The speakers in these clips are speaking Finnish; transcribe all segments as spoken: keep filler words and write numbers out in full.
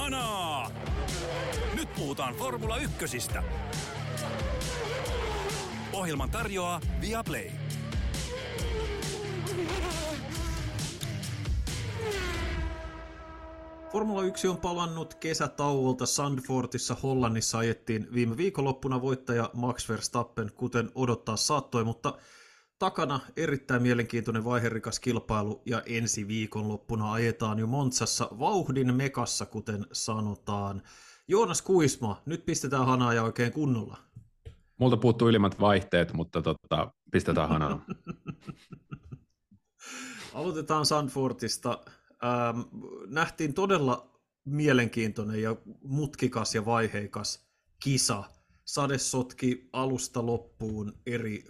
Kanaa! Nyt puhutaan Formula Ykkösistä. Ohjelman tarjoaa Viaplay. Formula yksi on palannut kesätauolta. Zandvoortissa Hollannissa ajettiin viime viikonloppuna, voittaja Max Verstappen, kuten odottaa saattoi, mutta takana erittäin mielenkiintoinen vaiherikas kilpailu, ja ensi viikonloppuna ajetaan jo Monzassa vauhdin mekassa, kuten sanotaan. Joonas Kuisma, nyt pistetään hanaa ja oikein kunnolla. Multa puuttuu ylimmät vaihteet, mutta tota, pistetään hanaa. Aloitetaan Zandvoortista. Ähm, nähtiin todella mielenkiintoinen ja mutkikas ja vaiheikas kisa. Sade sotki alusta loppuun eri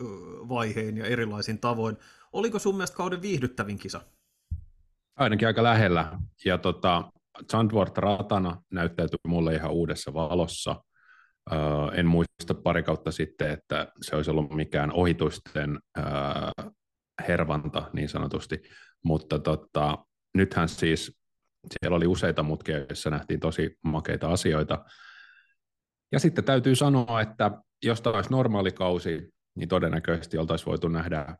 vaihein ja erilaisin tavoin. Oliko sun mielestä kauden viihdyttävin kisa? Ainakin aika lähellä. Ja tota, Zandvoort ratana näyttäytyi mulle ihan uudessa valossa. Öö, en muista pari kautta sitten, että se olisi ollut mikään ohitusten öö, hervanta niin sanotusti. Mutta tota, nythän siis siellä oli useita mutkia, joissa nähtiin tosi makeita asioita. Ja sitten täytyy sanoa, että jos tämä olisi normaali kausi, niin todennäköisesti oltaisiin voitu nähdä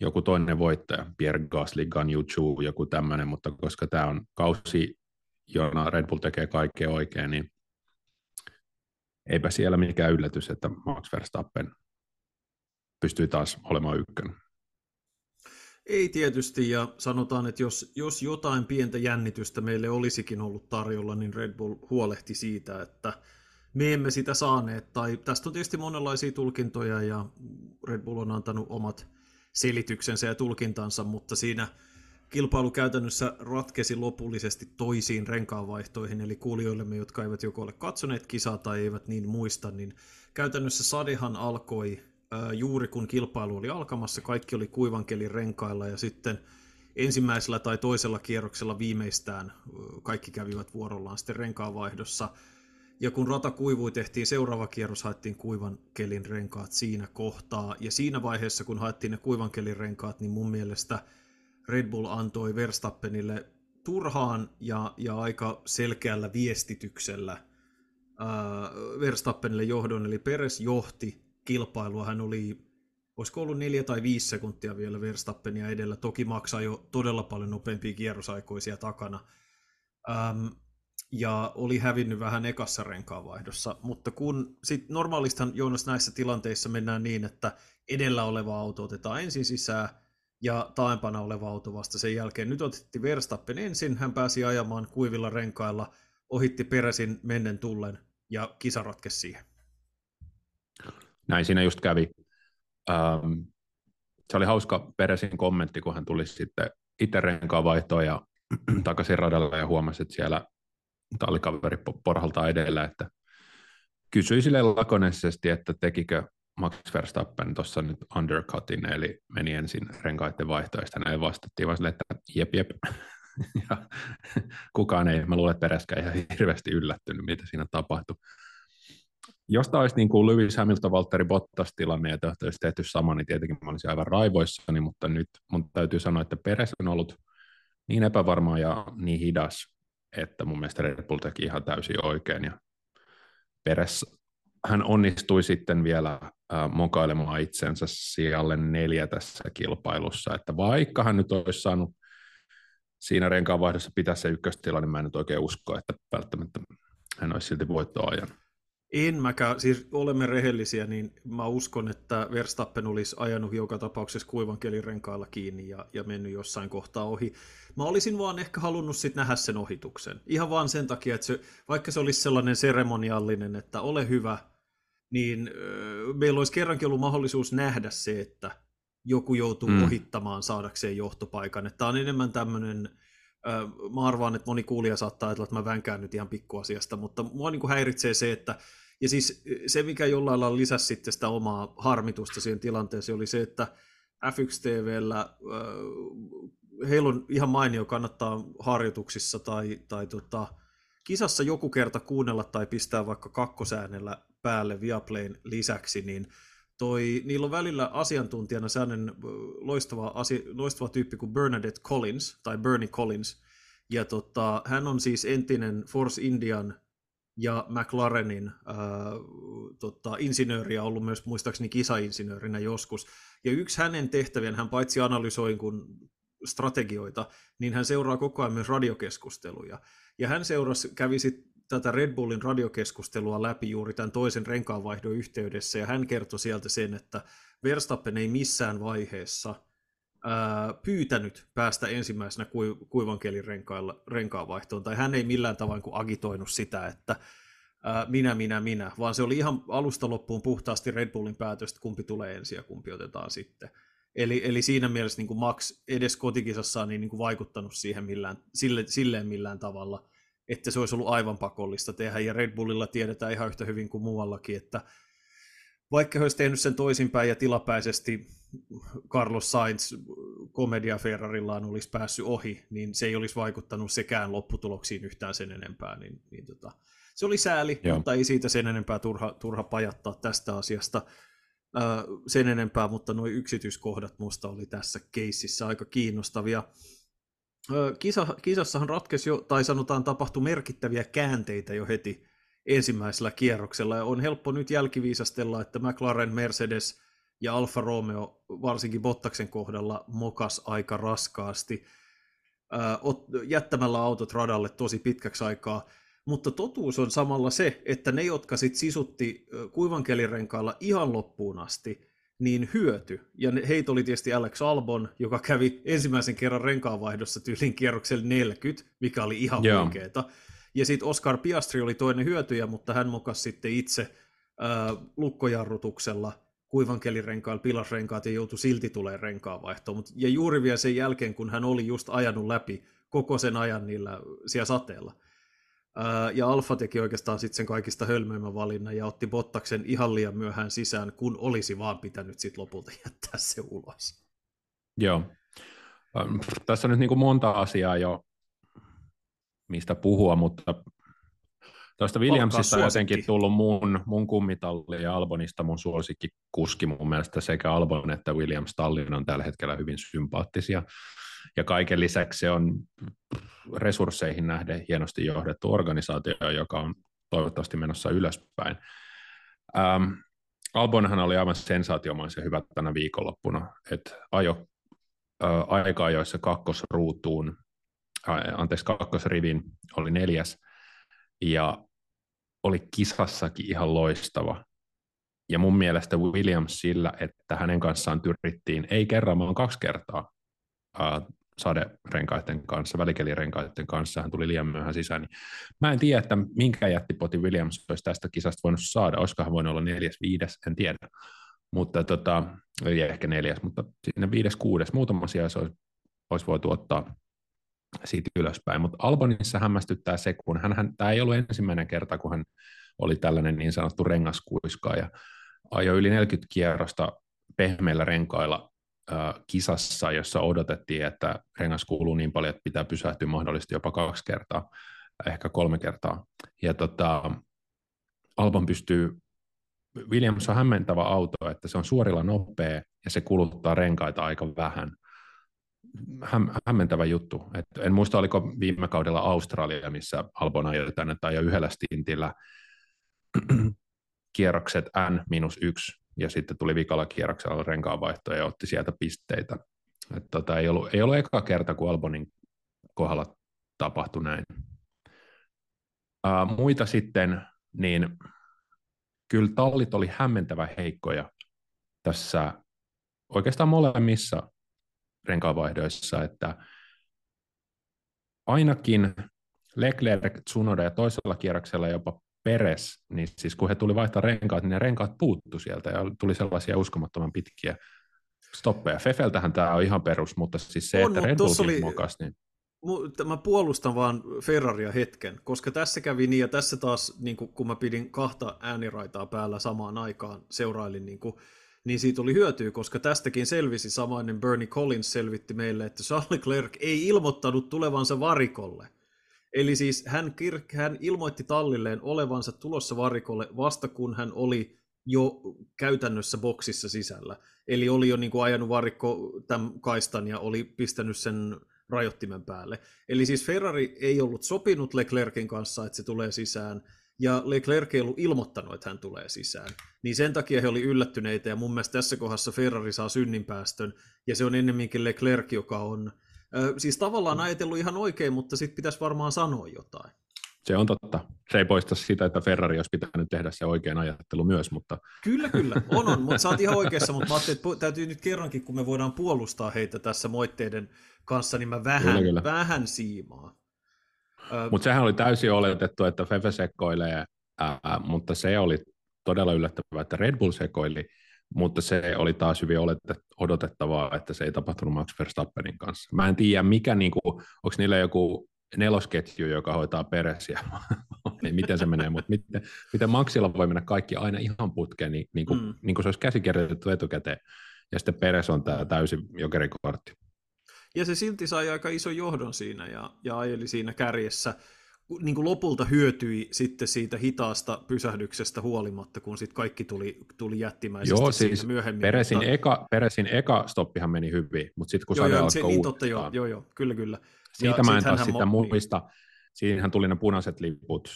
joku toinen voittaja, Pierre Gasly, Gan Yu Chu, joku tämmöinen, mutta koska tämä on kausi, jona Red Bull tekee kaikkea oikein, niin eipä siellä mikään yllätys, että Max Verstappen pystyy taas olemaan ykkönen. Ei tietysti, ja sanotaan, että jos, jos jotain pientä jännitystä meille olisikin ollut tarjolla, niin Red Bull huolehti siitä, että me emme sitä saaneet, tai tästä on tietysti monenlaisia tulkintoja, ja Red Bull on antanut omat selityksensä ja tulkintansa, mutta siinä kilpailu käytännössä ratkesi lopullisesti toisiin renkaanvaihtoihin, eli kuulijoillemme, jotka eivät joko ole katsoneet kisaa tai eivät niin muista, niin käytännössä sadehan alkoi ää, juuri kun kilpailu oli alkamassa, kaikki oli kuivankelin renkailla, ja sitten ensimmäisellä tai toisella kierroksella viimeistään kaikki kävivät vuorollaan sitten renkaanvaihdossa. Ja kun rata kuivui, tehtiin seuraava kierros, haettiin kuivan kelin renkaat siinä kohtaa. Ja siinä vaiheessa, kun haettiin ne kuivan kelin renkaat, niin mun mielestä Red Bull antoi Verstappenille turhaan ja, ja aika selkeällä viestityksellä ää, Verstappenille johdon. Eli Perez johti kilpailua. Hän oli, olisiko ollut neljä tai viisi sekuntia vielä Verstappenia edellä. Toki maksaa jo todella paljon nopeampia kierrosaikoisia takana. Ähm, Ja oli hävinnyt vähän ekassa renkaanvaihdossa, mutta kun sit normaalistan Joonas näissä tilanteissa mennään niin, että edellä oleva auto otetaan ensin sisään ja taaempana oleva auto vasta sen jälkeen. Nyt otettiin Verstappen ensin, hän pääsi ajamaan kuivilla renkailla, ohitti Perezin mennen tullen ja kisa ratkesi siihen. Näin siinä just kävi. Ähm, se oli hauska Perezin kommentti, kun hän tuli sitten itse renkaanvaihtoon ja takaisin radalla ja huomasi, että siellä tallikaveri porhaltaa edellä, että kysyi sille lakonisesti, että tekikö Max Verstappen tuossa nyt undercutin, eli meni ensin renkaiden vaihtoista, näin vastattiin vaan sille, että jep jep, ja kukaan ei, mä luulen, että Pereskään ihan hirveästi yllättynyt, mitä siinä tapahtui. Jos tämä olisi niin kuin Lewis Hamilton, Valtteri Bottas tilanne, ja te olisi tehty sama, niin tietenkin mä olisin aivan raivoissani, mutta nyt mun täytyy sanoa, että Peres on ollut niin epävarmaa ja niin hidas, että mun mielestä Red Bull teki ihan täysin oikein, ja Perez, hän onnistui sitten vielä äh, mokailemaan itsensä sijalle neljä tässä kilpailussa, että vaikka hän nyt olisi saanut siinä renkaanvaihdossa pitää se ykköstilanne, niin mä en nyt oikein usko, että välttämättä hän olisi silti voittoa ajanut. En mäkään, siis olemme rehellisiä, niin mä uskon, että Verstappen olisi ajanut joka tapauksessa kuivan renkailla kiinni ja, ja mennyt jossain kohtaa ohi. Mä olisin vaan ehkä halunnut sit nähdä sen ohituksen. Ihan vaan sen takia, että se, vaikka se olisi sellainen seremoniallinen, että ole hyvä, niin äh, meillä olisi kerrankin ollut mahdollisuus nähdä se, että joku joutuu mm. ohittamaan saadakseen johtopaikan. Tämä on enemmän tämmöinen. Mä arvaan, että moni kuulija saattaa ajatella, että mä vänkään nyt ihan pikkuasiasta, mutta mua niin kuin häiritsee se, että ja siis se, mikä jollain lailla lisäsi sitten sitä omaa harmitusta siihen tilanteeseen, oli se, että F yksi T V:llä heillä on ihan mainio, kannattaa harjoituksissa tai, tai tota, kisassa joku kerta kuunnella tai pistää vaikka kakkosäänellä päälle Viaplayn lisäksi, niin toi, niillä on välillä asiantuntijana sellainen loistava, asia, loistava tyyppi kuin Bernadette Collins, tai Bernie Collins, Ja tota, hän on siis entinen Force Indian ja McLarenin ää, tota, insinööriä, ollut myös muistaakseni kisainsinöörinä joskus. Ja yksi hänen tehtävien, hän paitsi analysoi kun strategioita, niin hän seuraa koko ajan myös radiokeskusteluja. Ja hän seurasi, kävi sit tätä Red Bullin radiokeskustelua läpi juuri tämän toisen renkaanvaihdon yhteydessä, ja hän kertoi sieltä sen, että Verstappen ei missään vaiheessa pyytänyt päästä ensimmäisenä kuivankielin renkaanvaihtoon, tai hän ei millään tavoin kuin agitoinut sitä, että minä, minä, minä, vaan se oli ihan alusta loppuun puhtaasti Red Bullin päätös, että kumpi tulee ensin ja kumpi otetaan sitten. Eli, eli siinä mielessä niin kuin Max edes kotikisassaan ei niin kuin vaikuttanut siihen millään, sille, silleen millään tavalla, että se olisi ollut aivan pakollista tehdä, ja Red Bullilla tiedetään ihan yhtä hyvin kuin muuallakin, että vaikka he olisi tehnyt sen toisinpäin ja tilapäisesti Carlos Sainz komedia Ferrarillaan olisi päässyt ohi, niin se ei olisi vaikuttanut sekään lopputuloksiin yhtään sen enempää. Niin, niin tota, se oli sääli, Joo. mutta ei siitä sen enempää turha, turha pajattaa tästä asiasta ää, sen enempää, mutta nuo yksityiskohdat musta oli tässä keississä aika kiinnostavia. Ää, kisa, kisassahan ratkesi jo, tai sanotaan tapahtui merkittäviä käänteitä jo heti ensimmäisellä kierroksella, ja on helppo nyt jälkiviisastella, että McLaren, Mercedes ja Alfa Romeo varsinkin Bottaksen kohdalla mokas aika raskaasti jättämällä autot radalle tosi pitkäksi aikaa, mutta totuus on samalla se, että ne, jotka sit sisutti kuivankelirenkailla ihan loppuun asti, niin hyöty. Ja heitä oli tietysti Alex Albon, joka kävi ensimmäisen kerran renkaanvaihdossa tyylin kierroksella neljäkymmentä, mikä oli ihan yeah. oikeeta. Ja sitten Oskar Piastri oli toinen hyötyjä, mutta hän mokasi sitten itse ää, lukkojarrutuksella kuivankelirenkailla, pilasrenkaat ja joutui silti tulemaan renkaanvaihtoon. Mut, ja juuri vielä sen jälkeen, kun hän oli just ajanut läpi koko sen ajan niillä siellä sateella. Ää, ja Alfa teki oikeastaan sitten sen kaikista hölmöimmän valinnan ja otti Bottaksen ihan liian myöhään sisään, kun olisi vaan pitänyt sitten lopulta jättää se ulos. Joo. Ähm, tässä on nyt niinku monta asiaa jo, mistä puhua, mutta tuosta Williamsista on jotenkin tullut mun, mun kummitalli ja Albonista mun suosikki kuski. Mun mielestä sekä Albon että Williams-tallin on tällä hetkellä hyvin sympaattisia. Ja kaiken lisäksi se on resursseihin nähden hienosti johdettu organisaatio, joka on toivottavasti menossa ylöspäin. Ähm, Albonhan oli aivan sensaatiomaisen hyvä tänä viikonloppuna, että ajo äh, aikaa, joissa kakkosruutuun anteeksi, kakkosrivin oli neljäs, ja oli kisassakin ihan loistava. Ja mun mielestä Williams sillä, että hänen kanssaan tyrittiin, ei kerran, vaan kaksi kertaa ää, saderenkaiden kanssa, välikelirenkaiden kanssa, hän tuli liian myöhään sisään. Niin mä en tiedä, että minkä jättipotin Williams olisi tästä kisasta voinut saada, olisikohan voinut olla neljäs, viides, en tiedä. Mutta tota, ei ehkä neljäs, mutta sinne viides, kuudes, muutama sijaan se olisi, olisi voitu ottaa siitä ylöspäin, mutta Albonissa hämmästyttää se, kun hän, hän, tämä ei ollut ensimmäinen kerta, kun hän oli tällainen niin sanottu rengaskuiskaaja ja ajoi yli neljäkymmentä kierrosta pehmeillä renkailla äh, kisassa, jossa odotettiin, että rengas kuuluu niin paljon, että pitää pysähtyä mahdollisesti jopa kaksi kertaa, ehkä kolme kertaa. Ja tota, Albon pystyy, Williams on hämmentävä auto, että se on suorilla nopea ja se kuluttaa renkaita aika vähän. Hämmentävä juttu. Et en muista, oliko viime kaudella Australia, missä Albon ajoi tänne tai yhdellä stintillä kierrokset N yksi, ja sitten tuli vikalla kierroksella renkaanvaihto ja otti sieltä pisteitä. Et tota, ei, ollut, ei ollut eka kerta, kun Albonin kohdalla tapahtui näin. Ää, muita sitten, niin kyllä tallit oli hämmentävän heikkoja tässä oikeastaan molemmissa renkaanvaihdoissa, että ainakin Leclerc, Tsunoda ja toisella kierroksella jopa Perez, niin siis kun he tuli vaihtaa renkaat, niin ne renkaat puuttu sieltä ja tuli sellaisia uskomattoman pitkiä stoppeja. Fefeltähän tämä on ihan perus, mutta siis se, on, että Red Bullkin oli mokas, niin mä puolustan vaan Ferraria hetken, koska tässä kävi niin, ja tässä taas, niin kun mä pidin kahta ääniraitaa päällä samaan aikaan, seurailin niin kuin niin siitä oli hyötyä, koska tästäkin selvisi, samainen Bernie Collins selvitti meille, että Charles Leclerc ei ilmoittanut tulevansa varikolle. Eli siis hän, hän ilmoitti tallilleen olevansa tulossa varikolle vasta kun hän oli jo käytännössä boksissa sisällä. Eli oli jo niin kuin ajanut varikko tämän kaistan ja oli pistänyt sen rajoittimen päälle. Eli siis Ferrari ei ollut sopinut Leclercin kanssa, että se tulee sisään, ja Leclerc ei ollut ilmoittanut, että hän tulee sisään. Niin sen takia he oli yllättyneitä, ja mun mielestä tässä kohdassa Ferrari saa synninpäästön, ja se on ennemminkin Leclerc, joka on ö, siis tavallaan ajatellut ihan oikein, mutta sitten pitäisi varmaan sanoa jotain. Se on totta. Se ei poista sitä, että Ferrari olisi pitänyt tehdä se oikein ajattelu myös, mutta... Kyllä, kyllä. On, on. Mutta sä oot ihan oikeassa, mutta mä ajattelin, että täytyy nyt kerrankin, kun me voidaan puolustaa heitä tässä moitteiden kanssa, niin mä vähän, kyllä, kyllä. vähän siimaa. Mutta sehän oli täysin oletettu, että Fefe sekoilee, ää, mutta se oli todella yllättävää, että Red Bull sekoili, mutta se oli taas hyvin odotettavaa, että se ei tapahtunut Max Verstappenin kanssa. Mä en tiedä, mikä, niinku, onko niillä joku... nelosketju, joka hoitaa Peresiä. Miten se menee, mutta miten, miten Maxilla voi mennä kaikki aina ihan putkeen, niin, niin, kuin, mm. niin kuin se olisi käsikirjoitettu etukäteen. Ja sitten Peres on tämä täysin jokerikortti. Ja se silti sai aika ison johdon siinä ja, ja ajeli siinä kärjessä. Niin kuin lopulta hyötyi sitten siitä hitaasta pysähdyksestä huolimatta, kun sitten kaikki tuli, tuli jättimäisesti joo, siis siitä myöhemmin. Peresin, mutta... eka, Peresin eka stoppihan meni hyvin, mutta sitten kun joo, sade joo, alkoi niin totta, joo, joo, joo, kyllä, kyllä. Siitä ja mä en taas sitä mo- muista. Siinähän tuli ne punaiset liput.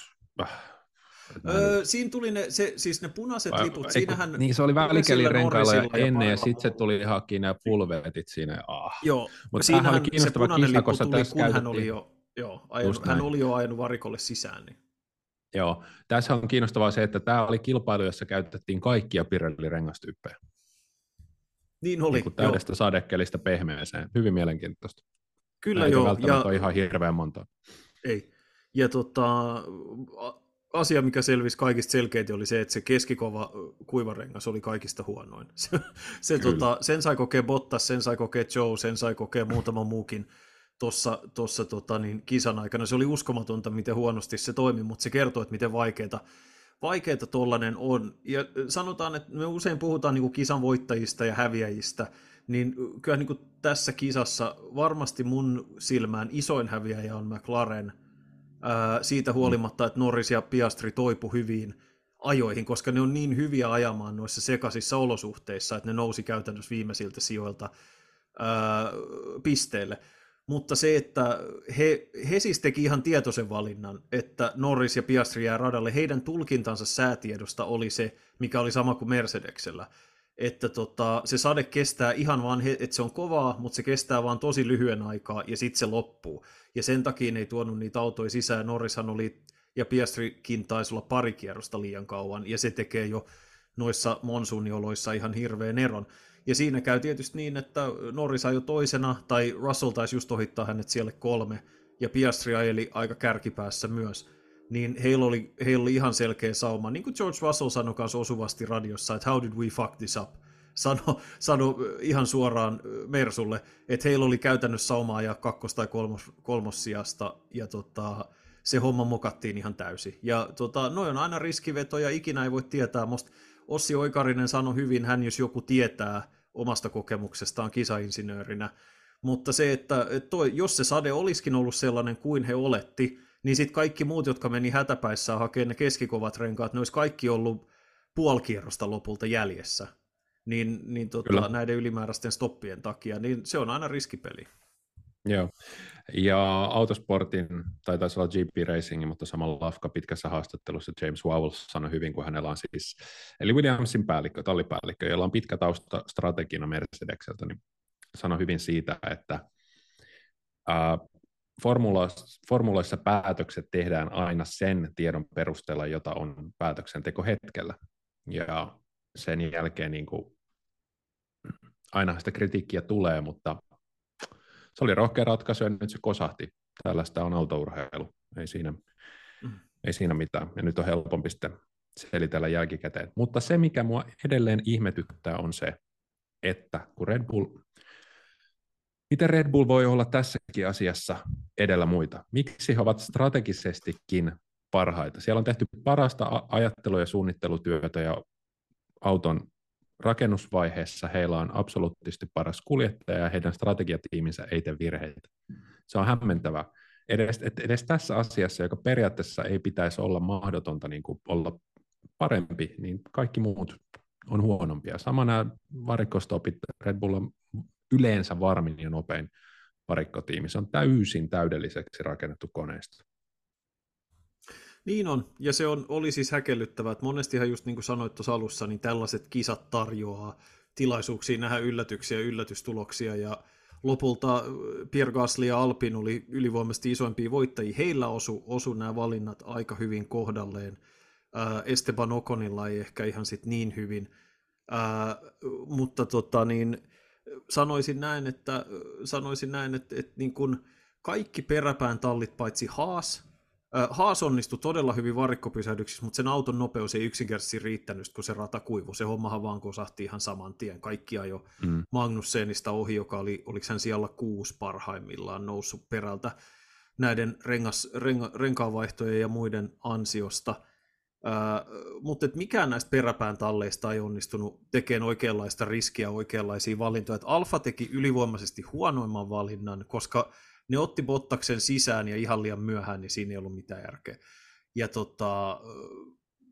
Öö, siinä tuli ne, se, siis ne punaiset Vai, liput. Siinähän niin, se oli välikelirenkailla ja ennen, ja sitten se tuli hakkiin nämä pulvetit siinä. Ah. Joo, Mut siinähän oli se punainen lippu tuli, kun käytettiin. Hän oli jo, joo, ajanut, hän oli jo ajanut varikolle sisään. Niin. Joo, tässä on kiinnostavaa se, että tämä oli kilpailu, jossa käytettiin kaikkia Pirelli-rengastyyppejä. Niin oli. Niin täydestä sadekelistä pehmeäseen. Hyvin mielenkiintoista. Kyllä näitä joo. välttämättä ja... ihan hirveän monta. Ei. Ja tota, asia, mikä selvisi kaikista selkeästi, oli se, että se keskikova kuivarengas oli kaikista huonoin. Se, se, tota, sen sai kokea Bottas, sen sai kokea Joe, sen sai kokea muutama muukin tuossa, tuossa tota, niin, kisan aikana. Se oli uskomatonta, miten huonosti se toimi, mutta se kertoo, että miten vaikeaa vaikeata tollainen on. Ja sanotaan, että me usein puhutaan niin kuin kisan voittajista ja häviäjistä, niin kyllä niin kuin tässä kisassa varmasti mun silmään isoin häviäjä on McLaren ää, siitä huolimatta, että Norris ja Piastri toipu hyviin ajoihin, koska ne on niin hyviä ajamaan noissa sekaisissa olosuhteissa, että ne nousi käytännössä viimeisiltä sijoilta ää, pisteelle. Mutta se, että he, he siis teki ihan tietoisen valinnan, että Norris ja Piastri jää radalle, heidän tulkintansa säätiedosta oli se, mikä oli sama kuin Mercedeksellä. Että tota, se sade kestää ihan vaan, he, että se on kovaa, mutta se kestää vaan tosi lyhyen aikaa ja sitten se loppuu. Ja sen takia ne ei tuonut niitä autoja sisään. Norrishan oli, ja Piastrikin taisi olla pari kierrosta liian kauan, ja se tekee jo noissa monsuunioloissa ihan hirveän eron. Ja siinä käy tietysti niin, että Norris ajoi toisena, tai Russell taisi just ohittaa hänet siellä kolme, ja Piastri ajeli aika kärkipäässä myös. Niin heillä oli, heillä oli ihan selkeä sauma. Niin kuin George Russell sanoi kanssa osuvasti radiossa, että how did we fuck this up? Sano, sano ihan suoraan Mersulle, että heillä oli käytännössä saumaa ja kakkos- tai kolmos, kolmossijasta, ja tota, se homma mokattiin ihan täysin. Ja tota, noi on aina riskivetoja, ikinä ei voi tietää. Musta Ossi Oikarinen sanoi hyvin, hän jos joku tietää omasta kokemuksestaan kisainsinöörinä, mutta se, että toi, jos se sade olisikin ollut sellainen kuin he oletti, niin sitten kaikki muut, jotka meni hätäpäissään hakemaan ne keskikovat renkaat, ne olisi kaikki ollut puolikierrosta lopulta jäljessä niin, niin tota, näiden ylimääräisten stoppien takia, niin se on aina riskipeli. Joo, ja Autosportin, tai taisi olla G P Racingin, mutta samalla Lafka pitkässä haastattelussa James Vowles sanoi hyvin, kun hänellä on siis, eli Williamsin päällikkö, tallipäällikkö, jolla on pitkä tausta strategiana Mercedekseltä, niin sanoi hyvin siitä, että ää, formuloissa päätökset tehdään aina sen tiedon perusteella, jota on päätöksenteko hetkellä. Ja sen jälkeen niin kuin, aina sitä kritiikkiä tulee, mutta se oli rohkea ratkaisu ja nyt se kosahti. Tällaista on autourheilu. Ei siinä, mm. ei siinä mitään. Ja nyt on helpompi sitten selitellä jälkikäteen. Mutta se, mikä mua edelleen ihmetyttää, on se, että kun Red Bull... Miten Red Bull voi olla tässäkin asiassa edellä muita? Miksi he ovat strategisestikin parhaita? Siellä on tehty parasta ajattelu- ja suunnittelutyötä, ja auton rakennusvaiheessa heillä on absoluuttisesti paras kuljettaja, ja heidän strategiatiiminsä ei tee virheitä. Se on hämmentävää. Edes, edes tässä asiassa, joka periaatteessa ei pitäisi olla mahdotonta niin kuin olla parempi, niin kaikki muut on huonompia. Sama nämä varikostopit Red Bull on yleensä varmin ja nopein varikkotiimi. Se on täysin täydelliseksi rakennettu koneisto. Niin on, ja se on, oli siis häkellyttävää, että monestihan just niin kuin sanoit tuossa alussa, niin tällaiset kisat tarjoaa tilaisuuksia nähdä yllätyksiä ja yllätystuloksia, ja lopulta Pierre Gasly ja Alpine oli ylivoimaisesti isoimpia voittajia. Heillä osu, osu nämä valinnat aika hyvin kohdalleen. Ää, Esteban Oconilla ei ehkä ihan sit niin hyvin, ää, mutta tota, niin, sanoisin näin, että, sanoisin näin, että, että niin kun kaikki peräpään tallit paitsi Haas, Haas onnistui todella hyvin varikkopysähdyksissä, mutta sen auton nopeus ei yksinkertaisesti riittänyt, kun se rata kuivui. Se hommahan vaan kosahti ihan saman tien. Kaikki ajoi mm. Magnussenista ohi, joka oli, oliko hän siellä kuusi parhaimmillaan noussut perältä näiden rengas, renga, renkaanvaihtojen ja muiden ansiosta. Äh, mutta et mikään näistä peräpään talleista ei onnistunut tekemään oikeanlaista riskiä, oikeanlaisia valintoja. Et Alfa teki ylivoimaisesti huonoimman valinnan, koska ne otti Bottaksen sisään ja ihan liian myöhään, niin siinä ei ollut mitään järkeä. Ja, tota,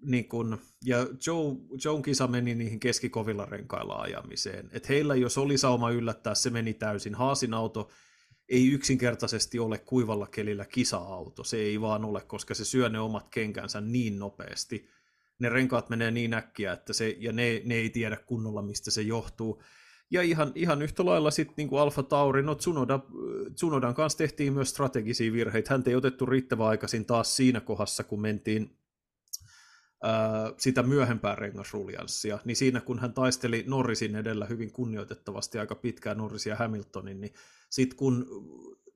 niin kun, ja Joe, Joen kisa meni niihin keskikovilla renkailla ajamiseen. Et heillä, jos oli sauma yllättää, se meni täysin. Haasin auto ei yksinkertaisesti ole kuivalla kelillä kisa-auto. Se ei vaan ole, koska se syö ne omat kenkänsä niin nopeasti. Ne renkaat menee niin äkkiä, että se, ja ne, ne ei tiedä kunnolla, mistä se johtuu. Ja ihan, ihan yhtä lailla sitten niin Alfa Tauri, no Tsunoda, Tsunodan kanssa tehtiin myös strategisia virheitä. Häntä ei otettu riittävän aikaisin taas siinä kohdassa, kun mentiin ää, sitä myöhempää rengasruljanssia. Niin siinä, kun hän taisteli Norrisin edellä hyvin kunnioitettavasti aika pitkään Norrisia ja Hamiltonin, niin sitten kun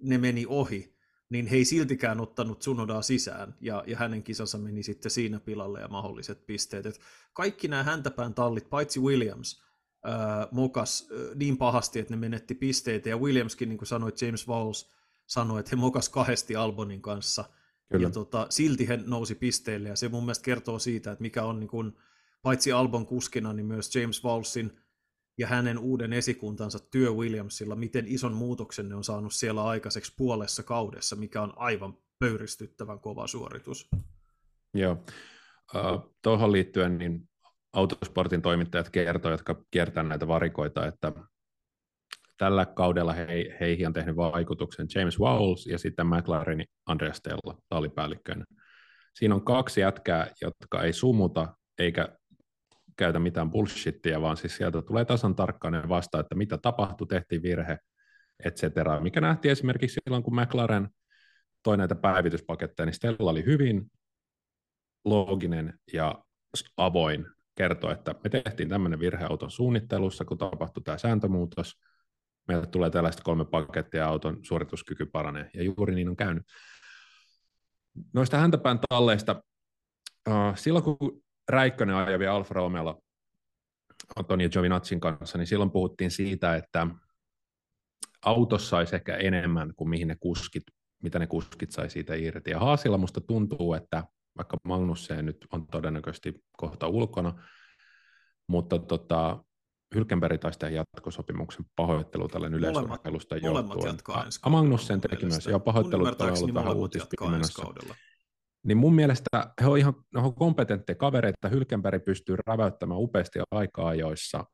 ne meni ohi, niin he ei siltikään ottanut Tsunodaa sisään, ja, ja hänen kisansa meni sitten siinä pilalle ja mahdolliset pisteet. Et kaikki nämä häntäpään tallit, paitsi Williams, mokas niin pahasti, että ne menetti pisteitä, ja Williamskin, niin kuin sanoi, James Vowles sanoi, että he mokas kahdesti Albonin kanssa. Kyllä. Ja tota, silti he nousi pisteille, ja se mun mielestä kertoo siitä, että mikä on niin kuin, paitsi Albon kuskina, niin myös James Vowlesin ja hänen uuden esikuntansa työ Williamsilla, miten ison muutoksen ne on saanut siellä aikaiseksi puolessa kaudessa, mikä on aivan pöyristyttävän kova suoritus. Joo. Uh, tuohon liittyen, niin Autosportin toimittajat kertovat, jotka kiertävät näitä varikoita, että tällä kaudella he, heihin on tehnyt vaikutuksen James Vowles ja sitten McLarenin Andrea Stella tallipäällikköinä. Siinä on kaksi jätkää, jotka ei sumuta eikä käytä mitään bullshittia, vaan siis sieltä tulee tasan tarkkaan vasta, että mitä tapahtui, tehtiin virhe, et cetera. Mikä nähtiin esimerkiksi silloin, kun McLaren toi näitä päivityspaketteja, niin Stella oli hyvin looginen ja avoin. Kertoo, että me tehtiin tämmöinen virhe auton suunnittelussa, kun tapahtui tämä sääntömuutos. Meillä tulee tällaista kolme pakettia, auton suorituskyky paranee, ja juuri niin on käynyt. Noista häntäpään talleista, silloin kun Räikkönen ajavi Alfa Romeolla Antonio Giovinazin kanssa, niin silloin puhuttiin siitä, että autossa saisi ehkä enemmän kuin mihin ne kuskit, mitä ne kuskit sai siitä irti. Ja Haasilla musta tuntuu, että vaikka Magnussen nyt on todennäköisesti kohta ulkona, mutta tota, Hülkenberg taisi tehdä jatkosopimuksen pahoittelu tällainen yleisurheilusta johtuen. A Magnussen teki myös, ja pahoittelut on ollut vähän uutispimenossa. Niin mun mielestä he on ihan he on kompetentteja kavereita, Hülkenberg pystyy räväyttämään upeasti aika-ajoissa,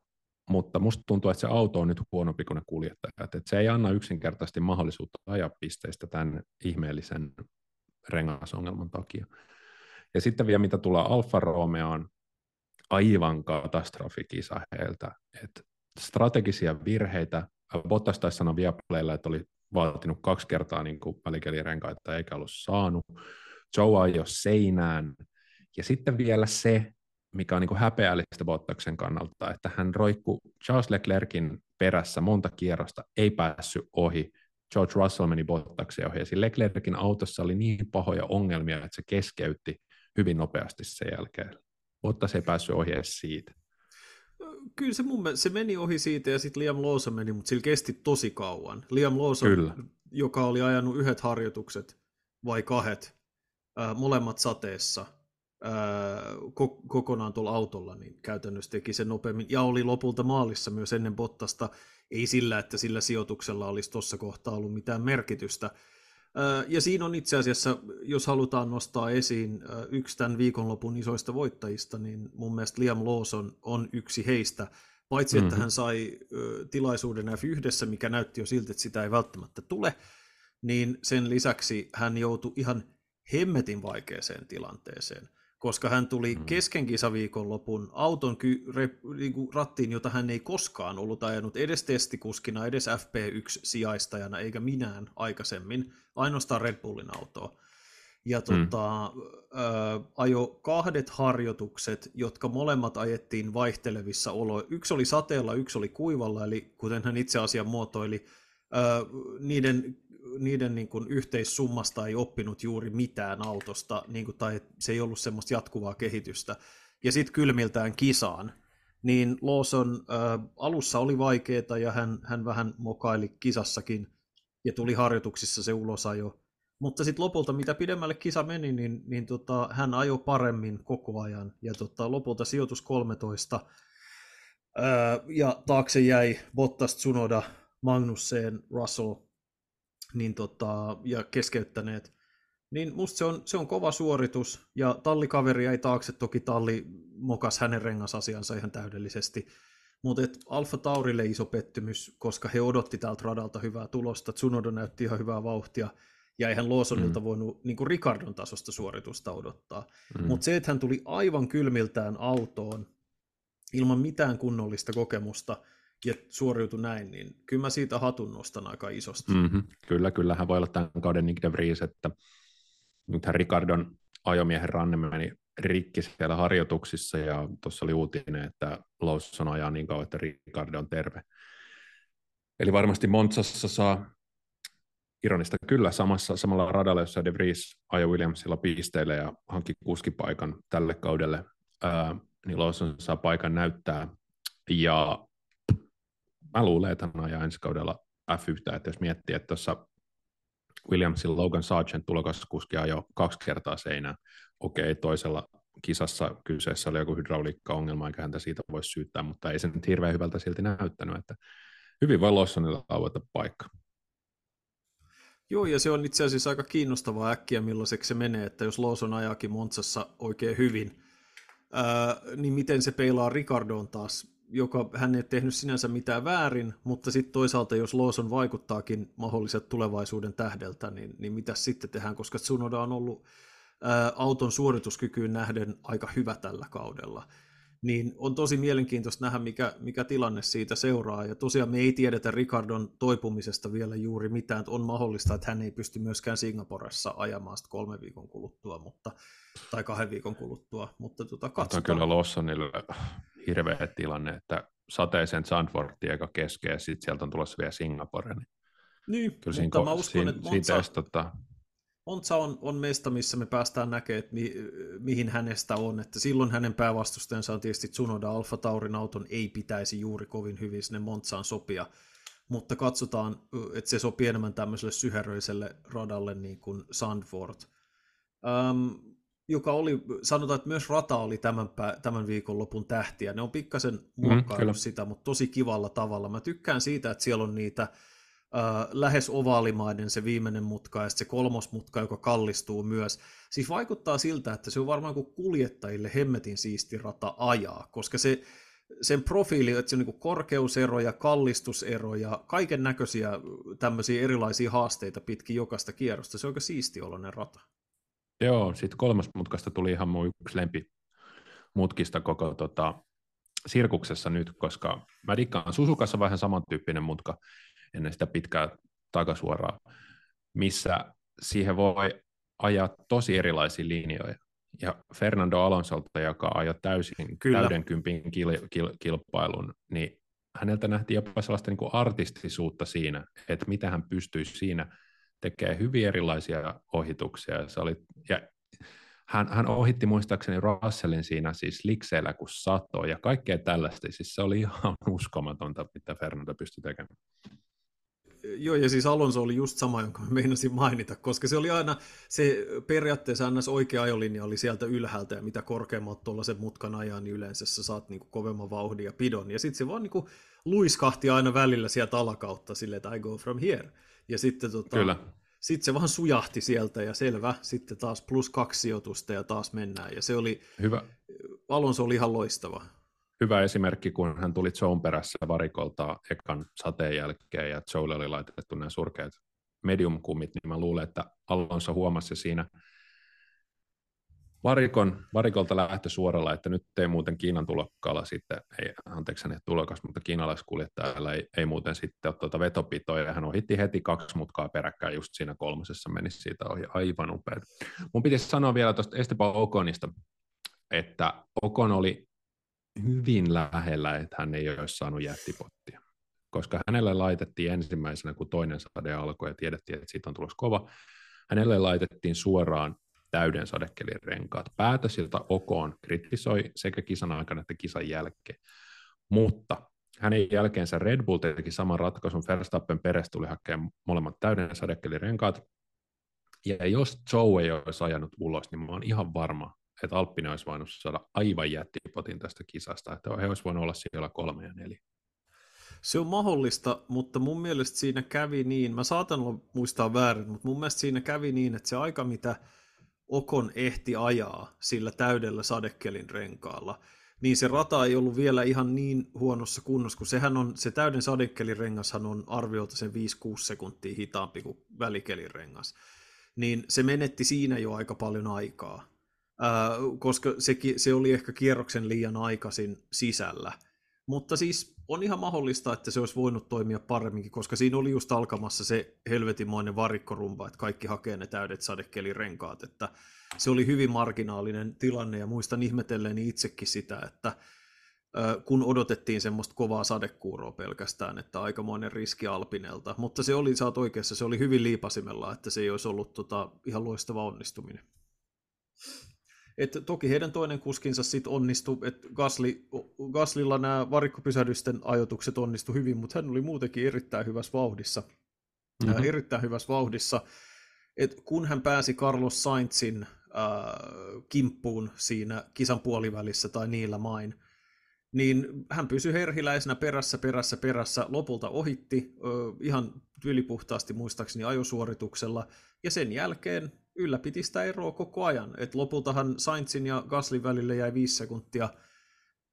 mutta musta tuntuu, että se auto on nyt huonompi kuin ne kuljettajat. Et se ei anna yksinkertaisesti mahdollisuutta ajaa pisteistä tämän ihmeellisen rengasongelman takia. Ja sitten vielä mitä tulee Alfa Romeoon, aivan katastrofikisa heiltä. Et strategisia virheitä. Bottas taisi sanoa Viaplaylla, että oli vaatinut kaksi kertaa niin kuin välikelirenkaita eikä ollut saanut. Joe ajoi seinään. Ja sitten vielä se, mikä on niin kuin häpeällistä Bottaksen kannalta, että hän roikkui Charles Leclercin perässä monta kierrosta, ei päässyt ohi. George Russell meni Bottaksen ohi. Ja Leclercin autossa oli niin pahoja ongelmia, että se keskeytti hyvin nopeasti sen jälkeen. Bottas ei päässyt ohi edes siitä. Kyllä se, mun mielestä, se meni ohi siitä ja sitten Liam Lawson meni, mutta sillä kesti tosi kauan. Liam Lawson, Kyllä. joka oli ajanut yhdet harjoitukset vai kahdet, äh, molemmat sateessa, äh, ko- kokonaan tuolla autolla, niin käytännössä teki sen nopeammin. Ja oli lopulta maalissa myös ennen Bottasta, ei sillä, että sillä sijoituksella olisi tuossa kohtaa ollut mitään merkitystä. Ja siinä on itse asiassa, jos halutaan nostaa esiin yksi tämän viikonlopun isoista voittajista, niin mun mielestä Liam Lawson on yksi heistä. paitsi mm-hmm. että hän sai ö, tilaisuuden äf yhdessä, mikä näytti jo siltä, että sitä ei välttämättä tule, niin sen lisäksi hän joutui ihan hemmetin vaikeaseen tilanteeseen, koska hän tuli mm-hmm. kesken kisaviikonlopun auton ky- re- niinku rattiin, jota hän ei koskaan ollut ajanut edes testikuskina, edes äf pee yksi-sijaistajana eikä minään aikaisemmin, ainoastaan Red Bullin autoa. Ja tota, mm. ä, ajo kahdet harjoitukset, jotka molemmat ajettiin vaihtelevissa oloissa. Yksi oli sateella, yksi oli kuivalla, eli kuten hän itse asiassa muotoili, ä, niiden, niiden niin kuin yhteissummasta ei oppinut juuri mitään autosta, niin kuin, tai se ei ollut semmoista jatkuvaa kehitystä. Ja sitten kylmiltään kisaan, niin Lawson ä, alussa oli vaikeaa ja hän, hän vähän mokaili kisassakin ja tuli harjoituksissa se ulosajo. Mutta sitten lopulta, mitä pidemmälle kisa meni, niin, niin tota, hän ajoi paremmin koko ajan. Ja tota, lopulta sijoitus kolmetoista. Öö, ja taakse jäi Bottas, Tsunoda, Magnussen, Russell niin tota, ja keskeyttäneet. Niin musta se on, se on kova suoritus. Ja tallikaveri jäi taakse. Toki talli mokas hänen rengasasiansa ihan täydellisesti. Mutta Alfa Taurille iso pettymys, koska he odotti tältä radalta hyvää tulosta. Tsunoda näytti ihan hyvää vauhtia. Ja eihän Lawsonilta mm. voinut niin kuin Ricciardon tasosta suoritusta odottaa. Mm. Mutta se, että hän tuli aivan kylmiltään autoon ilman mitään kunnollista kokemusta ja suoriutui näin, niin kyllä mä siitä hatun nostan aika isosti. Mm-hmm. Kyllä, kyllä. Hän voi olla tämän kauden Nick de Vries, että nythän Ricciardon ajomiehen ranne meni rikki siellä harjoituksissa ja tuossa oli uutinen, että Lawson ajaa niin kauan, että Ricciardo on terve. Eli varmasti Monzassa saa ironista kyllä samassa, samalla radalla, jossa De Vries ajoi Williamsilla piisteillä ja hankki kuskipaikan tälle kaudelle, ää, niin Lawson saa paikan näyttää. Ja mä luulen, että hän ajaa ensi kaudella äf yksi, että jos miettii, että tuossa Williamsin Logan Sargeant tulokaskuski ajoi kaksi kertaa seinään. Okei, toisella kisassa kyseessä oli joku hydrauliikkaongelma, eikä häntä siitä voisi syyttää, mutta ei se nyt hirveän hyvältä silti näyttänyt, että hyvin voi Lawsonilla avata paikka. Joo, ja se on itse asiassa aika kiinnostavaa äkkiä, millaiseksi se menee, että jos Lawson ajaakin Monzassa oikein hyvin, ää, niin miten se peilaa Ricciardoon taas, joka hän ei tehnyt sinänsä mitään väärin, mutta sitten toisaalta jos Lawson vaikuttaakin mahdolliset tulevaisuuden tähdeltä, niin, niin mitä sitten tehdään, koska Tsunoda on ollut ää, auton suorituskykyyn nähden aika hyvä tällä kaudella. Niin on tosi mielenkiintoista nähdä, mikä, mikä tilanne siitä seuraa. Ja tosiaan me ei tiedetä Ricciardon toipumisesta vielä juuri mitään. On mahdollista, että hän ei pysty myöskään Singaporessa ajamaan sitä kolme viikon kuluttua, mutta, tai kahden viikon kuluttua. Mutta tota, katsotaan. Tämä on kyllä Lawsonille hirveä tilanne, että sateisen Zandvoortin eka kesken ja sitten sieltä on tulossa vielä Singapore. Niin, niin mutta siinä, mä uskon, siinä, että Monza, edes, tota... Monza on, on mesta, missä me päästään näkemään, että mi, mihin hänestä on. Että silloin hänen päävastustensa on tietysti Tsunoda. Alfa Taurin auton ei pitäisi juuri kovin hyvin sinne Monzaan sopia, mutta katsotaan, että se sopii enemmän tämmöiselle syheröiselle radalle niin kuin Zandvoort, Öm, joka oli, sanotaan, että myös rata oli tämän, pää, tämän viikonlopun tähtiä. Ne on pikkasen muokkaillut mm, sitä, mutta tosi kivalla tavalla. Mä tykkään siitä, että siellä on niitä Uh, lähes ovaalimainen se viimeinen mutka ja se kolmosmutka, joka kallistuu myös. Siis vaikuttaa siltä, että se on varmaan kuin kuljettajille hemmetin siisti rata ajaa, koska se, sen profiili, että se on niin korkeuseroja, kallistuseroja, kaiken näköisiä tämmöisiä erilaisia haasteita pitkin jokaista kierrosta. Se on aika siistioloinen rata. Joo, sitten kolmosmutkasta tuli ihan mun yksi lempimutkista koko tota, sirkuksessa nyt, koska mä dikkaan Suzukassa vähän samantyyppinen mutka, ennen sitä pitkää takasuoraa, missä siihen voi ajaa tosi erilaisia linjoja. Ja Fernando Alonsolta, joka ajoi täysin Kyllä. täyden kympin kil- kil- kilpailun, niin häneltä nähtiin jopa sellaista niin kuin artistisuutta siinä, että miten hän pystyisi siinä tekemään hyvin erilaisia ohituksia. Se oli, ja hän, hän ohitti muistaakseni Russellin siinä siis likseillä kuin sato ja kaikkea tällaista. Siis se oli ihan uskomatonta, mitä Fernando pystyi tekemään. Joo, ja siis Alonso oli just sama, jonka mä meinasin mainita, koska se oli aina, se periaatteessa ns. Oikea ajolinja oli sieltä ylhäältä, ja mitä korkeammat tuollaisen mutkan ajan, niin yleensä sä saat niinku kovemman vauhdin ja pidon, ja sitten se vaan niinku luiskahti aina välillä sieltä alakautta silleen, että I go from here, ja sitten tota, sit se vaan sujahti sieltä, ja selvä, sitten taas plus kaksi sijoitusta, ja taas mennään, ja se oli, Hyvä. Alonso oli ihan loistava. hyvä esimerkki, kun hän tuli Joen perässä varikolta ekan sateen jälkeen ja Joelle oli laitettu nämä surkeat medium-kummit, niin mä luulen, että Alonso huomasi siinä varikon, varikolta lähtö suoralla, että nyt ei muuten Kiinan tulokkaalla sitten, ei, anteeksi hänet tulokas, mutta kiinalaiskuljettajalla ei, ei muuten sitten ole tuota vetopitoa, ja hän ohitti heti kaksi mutkaa peräkkäin just siinä kolmosessa, meni siitä ohi, aivan upeat. Mun pitäisi sanoa vielä tuosta Esteban Oconista, että Ocon oli hyvin lähellä, että hän ei olisi saanut jättipottia, koska hänelle laitettiin ensimmäisenä, kun toinen sade alkoi ja tiedettiin, että siitä on tulossa kova, hänelle laitettiin suoraan täyden sadekelin renkaat. Päätösiltä Ocon kritisoi sekä kisan aikana että kisan jälkeen, mutta hänen jälkeensä Red Bull teki saman ratkaisun, Verstappen Perez tuli hakemaan molemmat täyden sadekelin renkaat, ja jos Joe ei olisi ajanut ulos, niin mä oon ihan varma, että Alpine olisi voinut saada aivan jättipotin tästä kisasta, että he olisi voinut olla siellä kolme ja neljä. Se on mahdollista, mutta mun mielestä siinä kävi niin, mä saatan muistaa väärin, mutta mun mielestä siinä kävi niin, että se aika, mitä Ocon ehti ajaa sillä täydellä sadekelin renkaalla, niin se rata ei ollut vielä ihan niin huonossa kunnossa, kun sehän on, se täyden sadekelin rengashan on arviolta sen viisi kuusi sekuntia hitaampi kuin välikelin rengas, niin se menetti siinä jo aika paljon aikaa. Äh, koska se, se oli ehkä kierroksen liian aikaisin sisällä. Mutta siis on ihan mahdollista, että se olisi voinut toimia paremminkin, koska siinä oli just alkamassa se helvetinmoinen varikkorumba, että kaikki hakee ne täydet sadekelirenkaat, että se oli hyvin marginaalinen tilanne, ja muistan ihmetelleeni itsekin sitä, että äh, kun odotettiin semmoista kovaa sadekuuroa pelkästään, että aikamoinen riski Alpinelta, mutta se oli, sä oot oikeassa, se oli hyvin liipasimella, että se ei olisi ollut tota, ihan loistava onnistuminen. Että toki heidän toinen kuskinsa sitten onnistui, että Gasly, Gaslylla nämä varikkopysähdysten ajoitukset onnistui hyvin, mutta hän oli muutenkin erittäin hyvässä vauhdissa. Mm-hmm. Äh, erittäin hyvässä vauhdissa. Et kun hän pääsi Carlos Sainzin äh, kimppuun siinä kisan puolivälissä tai niillä main, niin hän pysyi herhiläisenä perässä, perässä, perässä, lopulta ohitti äh, ihan ylipuhtaasti muistaakseni ajosuorituksella, ja sen jälkeen ylläpiti sitä eroa koko ajan. Et lopultahan Sainzin ja Gaslyn välille jäi viisi sekuntia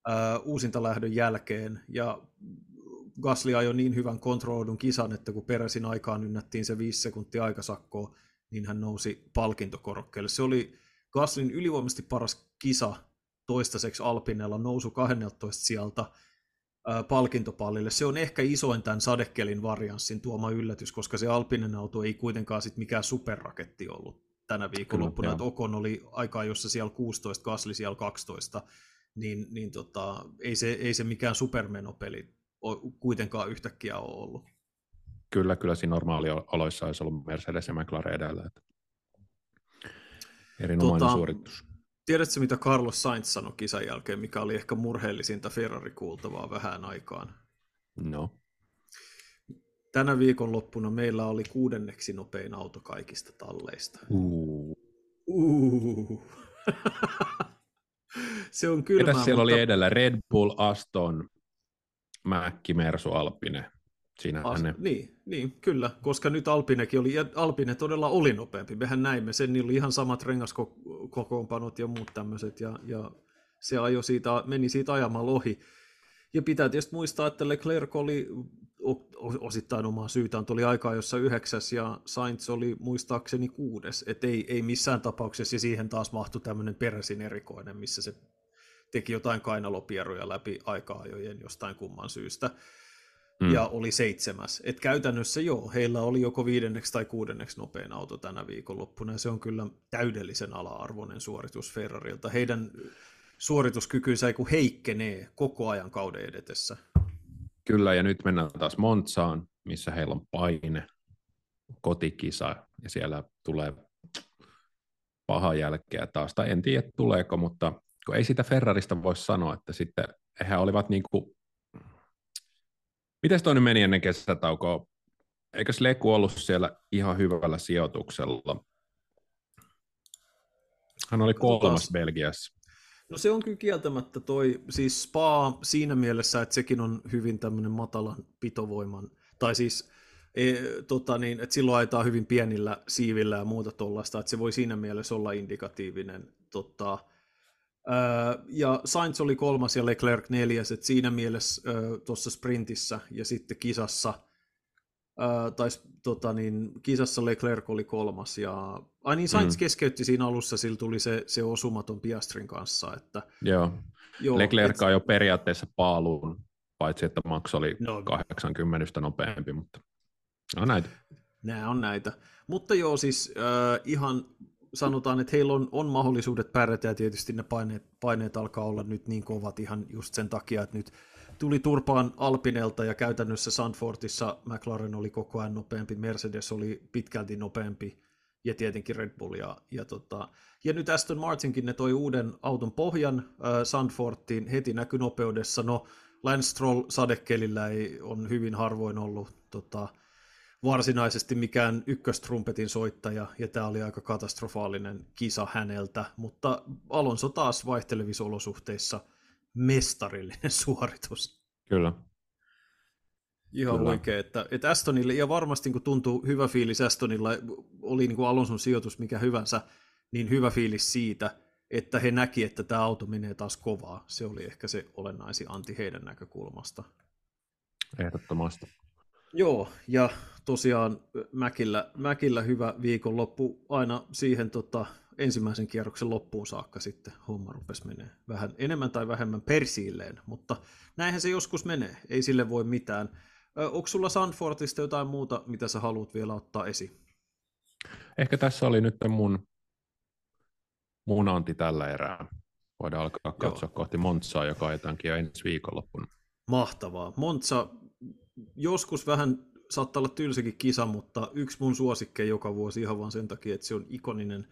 ää, uusintalähdön jälkeen, ja Gasly ajoi niin hyvän kontrolloidun kisan, että kun Perezin aikaan ynnättiin se viisi sekuntia aikasakkoa, niin hän nousi palkintokorokkeelle. Se oli Gaslyn ylivoimaisesti paras kisa toistaiseksi Alpinella, nousu kaksitoista sieltä ää, palkintopallille. Se on ehkä isoin tämän sadekelin varianssin tuoma yllätys, koska se Alpinen auto ei kuitenkaan sit mikään superraketti ollut tänä viikonloppuna, että Ocon oli aikaa, jossa siellä kuusitoista, Gasly siellä kaksitoista, niin, niin tota, ei, se, ei se mikään supermenopeli kuitenkaan yhtäkkiä ole ollut. Kyllä, kyllä siinä normaalioloissa olisi ollut Mercedes ja McLaren edellä. Että erinomainen tota, suoritus. Tiedätkö, mitä Carlos Sainz sanoi kisan jälkeen, mikä oli ehkä murheellisinta Ferrari-kuultavaa vähän aikaan? No. Tänä viikonloppuna meillä oli kuudenneksi nopein auto kaikista talleista. Uh. Uh. Se on kylmää. Ketäs siellä mutta... oli edellä? Red Bull, Aston, Mäkki, Mersu, Alpine. Siinähän As... ne. Niin, niin, kyllä, koska nyt Alpinekin oli, ja Alpine todella oli nopeampi. Mehän näimme sen, niillä oli ihan samat rengaskokoonpanot ja muut tämmöiset, ja, ja se ajo siitä, meni siitä ajamalla ohi. Ja pitää tietysti muistaa, että Leclerc oli osittain omaa syytään, tuli aikaa, jossa yhdeksäs ja Sainz oli muistaakseni kuudes, et ei, ei missään tapauksessa, ja siihen taas mahtui tämmöinen Perezin erikoinen, missä se teki jotain kainalopieruja läpi aika-ajojen jostain kumman syystä, mm. ja oli seitsemäs. Et käytännössä joo, heillä oli joko viidenneksi tai kuudenneksi nopein auto tänä viikonloppuna, ja se on kyllä täydellisen ala-arvoinen suoritus Ferrarilta. Heidän suorituskykynsä ei kun heikkenee koko ajan kauden edetessä. Kyllä, ja nyt mennään taas Monzaan, missä heillä on paine, kotikisa, ja siellä tulee paha jälkeä taas, tai en tiedä tuleeko, mutta kun ei sitä Ferrarista voi sanoa, että sitten he olivat niin kuin, mites toi nyt meni ennen kesätaukoa, eikös Leku ollut siellä ihan hyvällä sijoituksella? Hän oli kolmas Belgiassa. No se on kyllä kieltämättä toi, siis Spa siinä mielessä, että sekin on hyvin tämmöinen matalan pitovoiman, tai siis e, tota niin, että silloin ajetaan hyvin pienillä siivillä ja muuta tollaista, että se voi siinä mielessä olla indikatiivinen tota, Ja Sainz oli kolmas ja Leclerc neljäs, että siinä mielessä tuossa sprintissä ja sitten kisassa, tai tota niin, kisassa Leclerc oli kolmas. Ja, ai niin, Sainz mm. keskeytti siinä alussa, sillä tuli se, se osumaton Piastrin kanssa. Että, joo. joo Leclerc on jo periaatteessa paaluun, paitsi että Max oli no. kahdeksankymmentä nopeampi, mutta no näitä. Nämä on näitä. Mutta joo, siis äh, ihan sanotaan, että heillä on, on mahdollisuudet pärjätä, ja tietysti ne paineet, paineet alkaa olla nyt niin kovat ihan just sen takia, että nyt tuli turpaan Alpinelta, ja käytännössä Zandvoortissa McLaren oli koko ajan nopeampi, Mercedes oli pitkälti nopeampi, ja tietenkin Red Bull. Ja, ja, tota, ja nyt Aston Martinkin ne toi uuden auton pohjan äh, Zandvoortiin, heti näky nopeudessa. No, Lance Stroll sadekelillä ei on hyvin harvoin ollut tota, varsinaisesti mikään ykköstrumpetin soittaja, ja tämä oli aika katastrofaalinen kisa häneltä, mutta Alonso taas vaihtelevissa olosuhteissa mestarillinen suoritus. Kyllä. Ihan Kyllä. oikein, että, että Astonille, ja varmasti kun tuntuu hyvä fiilis Astonilla, oli niin kuin Alonson sijoitus mikä hyvänsä, niin hyvä fiilis siitä, että he näki, että tämä auto menee taas kovaa. Se oli ehkä se olennaisin anti heidän näkökulmasta. Ehdottomasti. Joo, ja tosiaan Mäkillä, Mäkillä hyvä viikonloppu aina siihen tota, ensimmäisen kierroksen loppuun saakka sitten homma rupesi menee vähän enemmän tai vähemmän persiilleen, mutta näinhän se joskus menee, ei sille voi mitään. Ö, onko sulla Zandvoortista jotain muuta, mitä sä haluat vielä ottaa esiin? Ehkä tässä oli nyt mun, mun anti tällä erää. Voidaan alkaa katsoa Joo. kohti Monzaa, joka ajetankin jo ensi viikonloppuna. Mahtavaa. Monza... Joskus vähän saattaa olla tylsäkin kisa, mutta yksi mun suosikkeja joka vuosi ihan vaan sen takia, että se on ikoninen,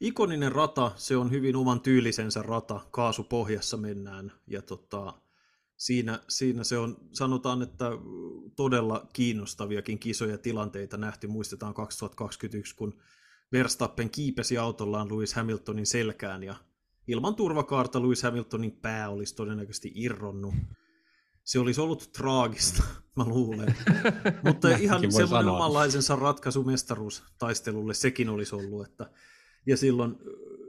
ikoninen rata, se on hyvin oman tyylisensä rata, kaasupohjassa mennään ja tota, siinä, siinä se on, sanotaan, että todella kiinnostaviakin kisoja tilanteita nähty, muistetaan kaksituhattakaksikymmentäyksi, kun Verstappen kiipesi autollaan Lewis Hamiltonin selkään ja ilman turvakaarta Lewis Hamiltonin pää olisi todennäköisesti irronnut. Se olisi ollut traagista, mä luulen, mutta ihan semmoinen omanlaisensa ratkaisu mestaruustaistelulle sekin olisi ollut. Että, ja silloin,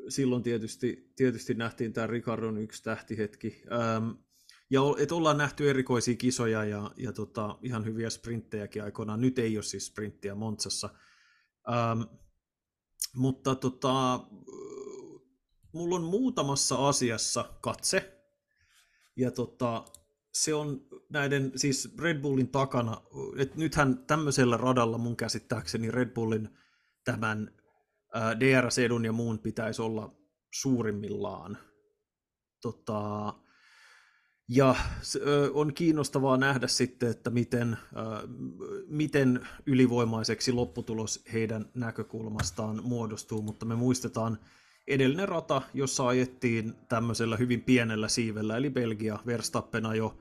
silloin tietysti, tietysti nähtiin tämä Ricciardon yksi tähtihetki. Ähm, ja et ollaan nähty erikoisia kisoja ja, ja tota, ihan hyviä sprinttejäkin aikoinaan. Nyt ei ole siis sprinttiä Monzassa. Ähm, mutta tota, mulla on muutamassa asiassa katse. Ja tota... Se on näiden, siis Red Bullin takana, että nythän tämmöisellä radalla mun käsittääkseni Red Bullin tämän D R S-edun ja muun pitäisi olla suurimmillaan. Tota, ja on kiinnostavaa nähdä sitten, että miten, miten ylivoimaiseksi lopputulos heidän näkökulmastaan muodostuu, mutta me muistetaan, edellinen rata, jossa ajettiin tämmöisellä hyvin pienellä siivellä, eli Belgia, Verstappen ajoi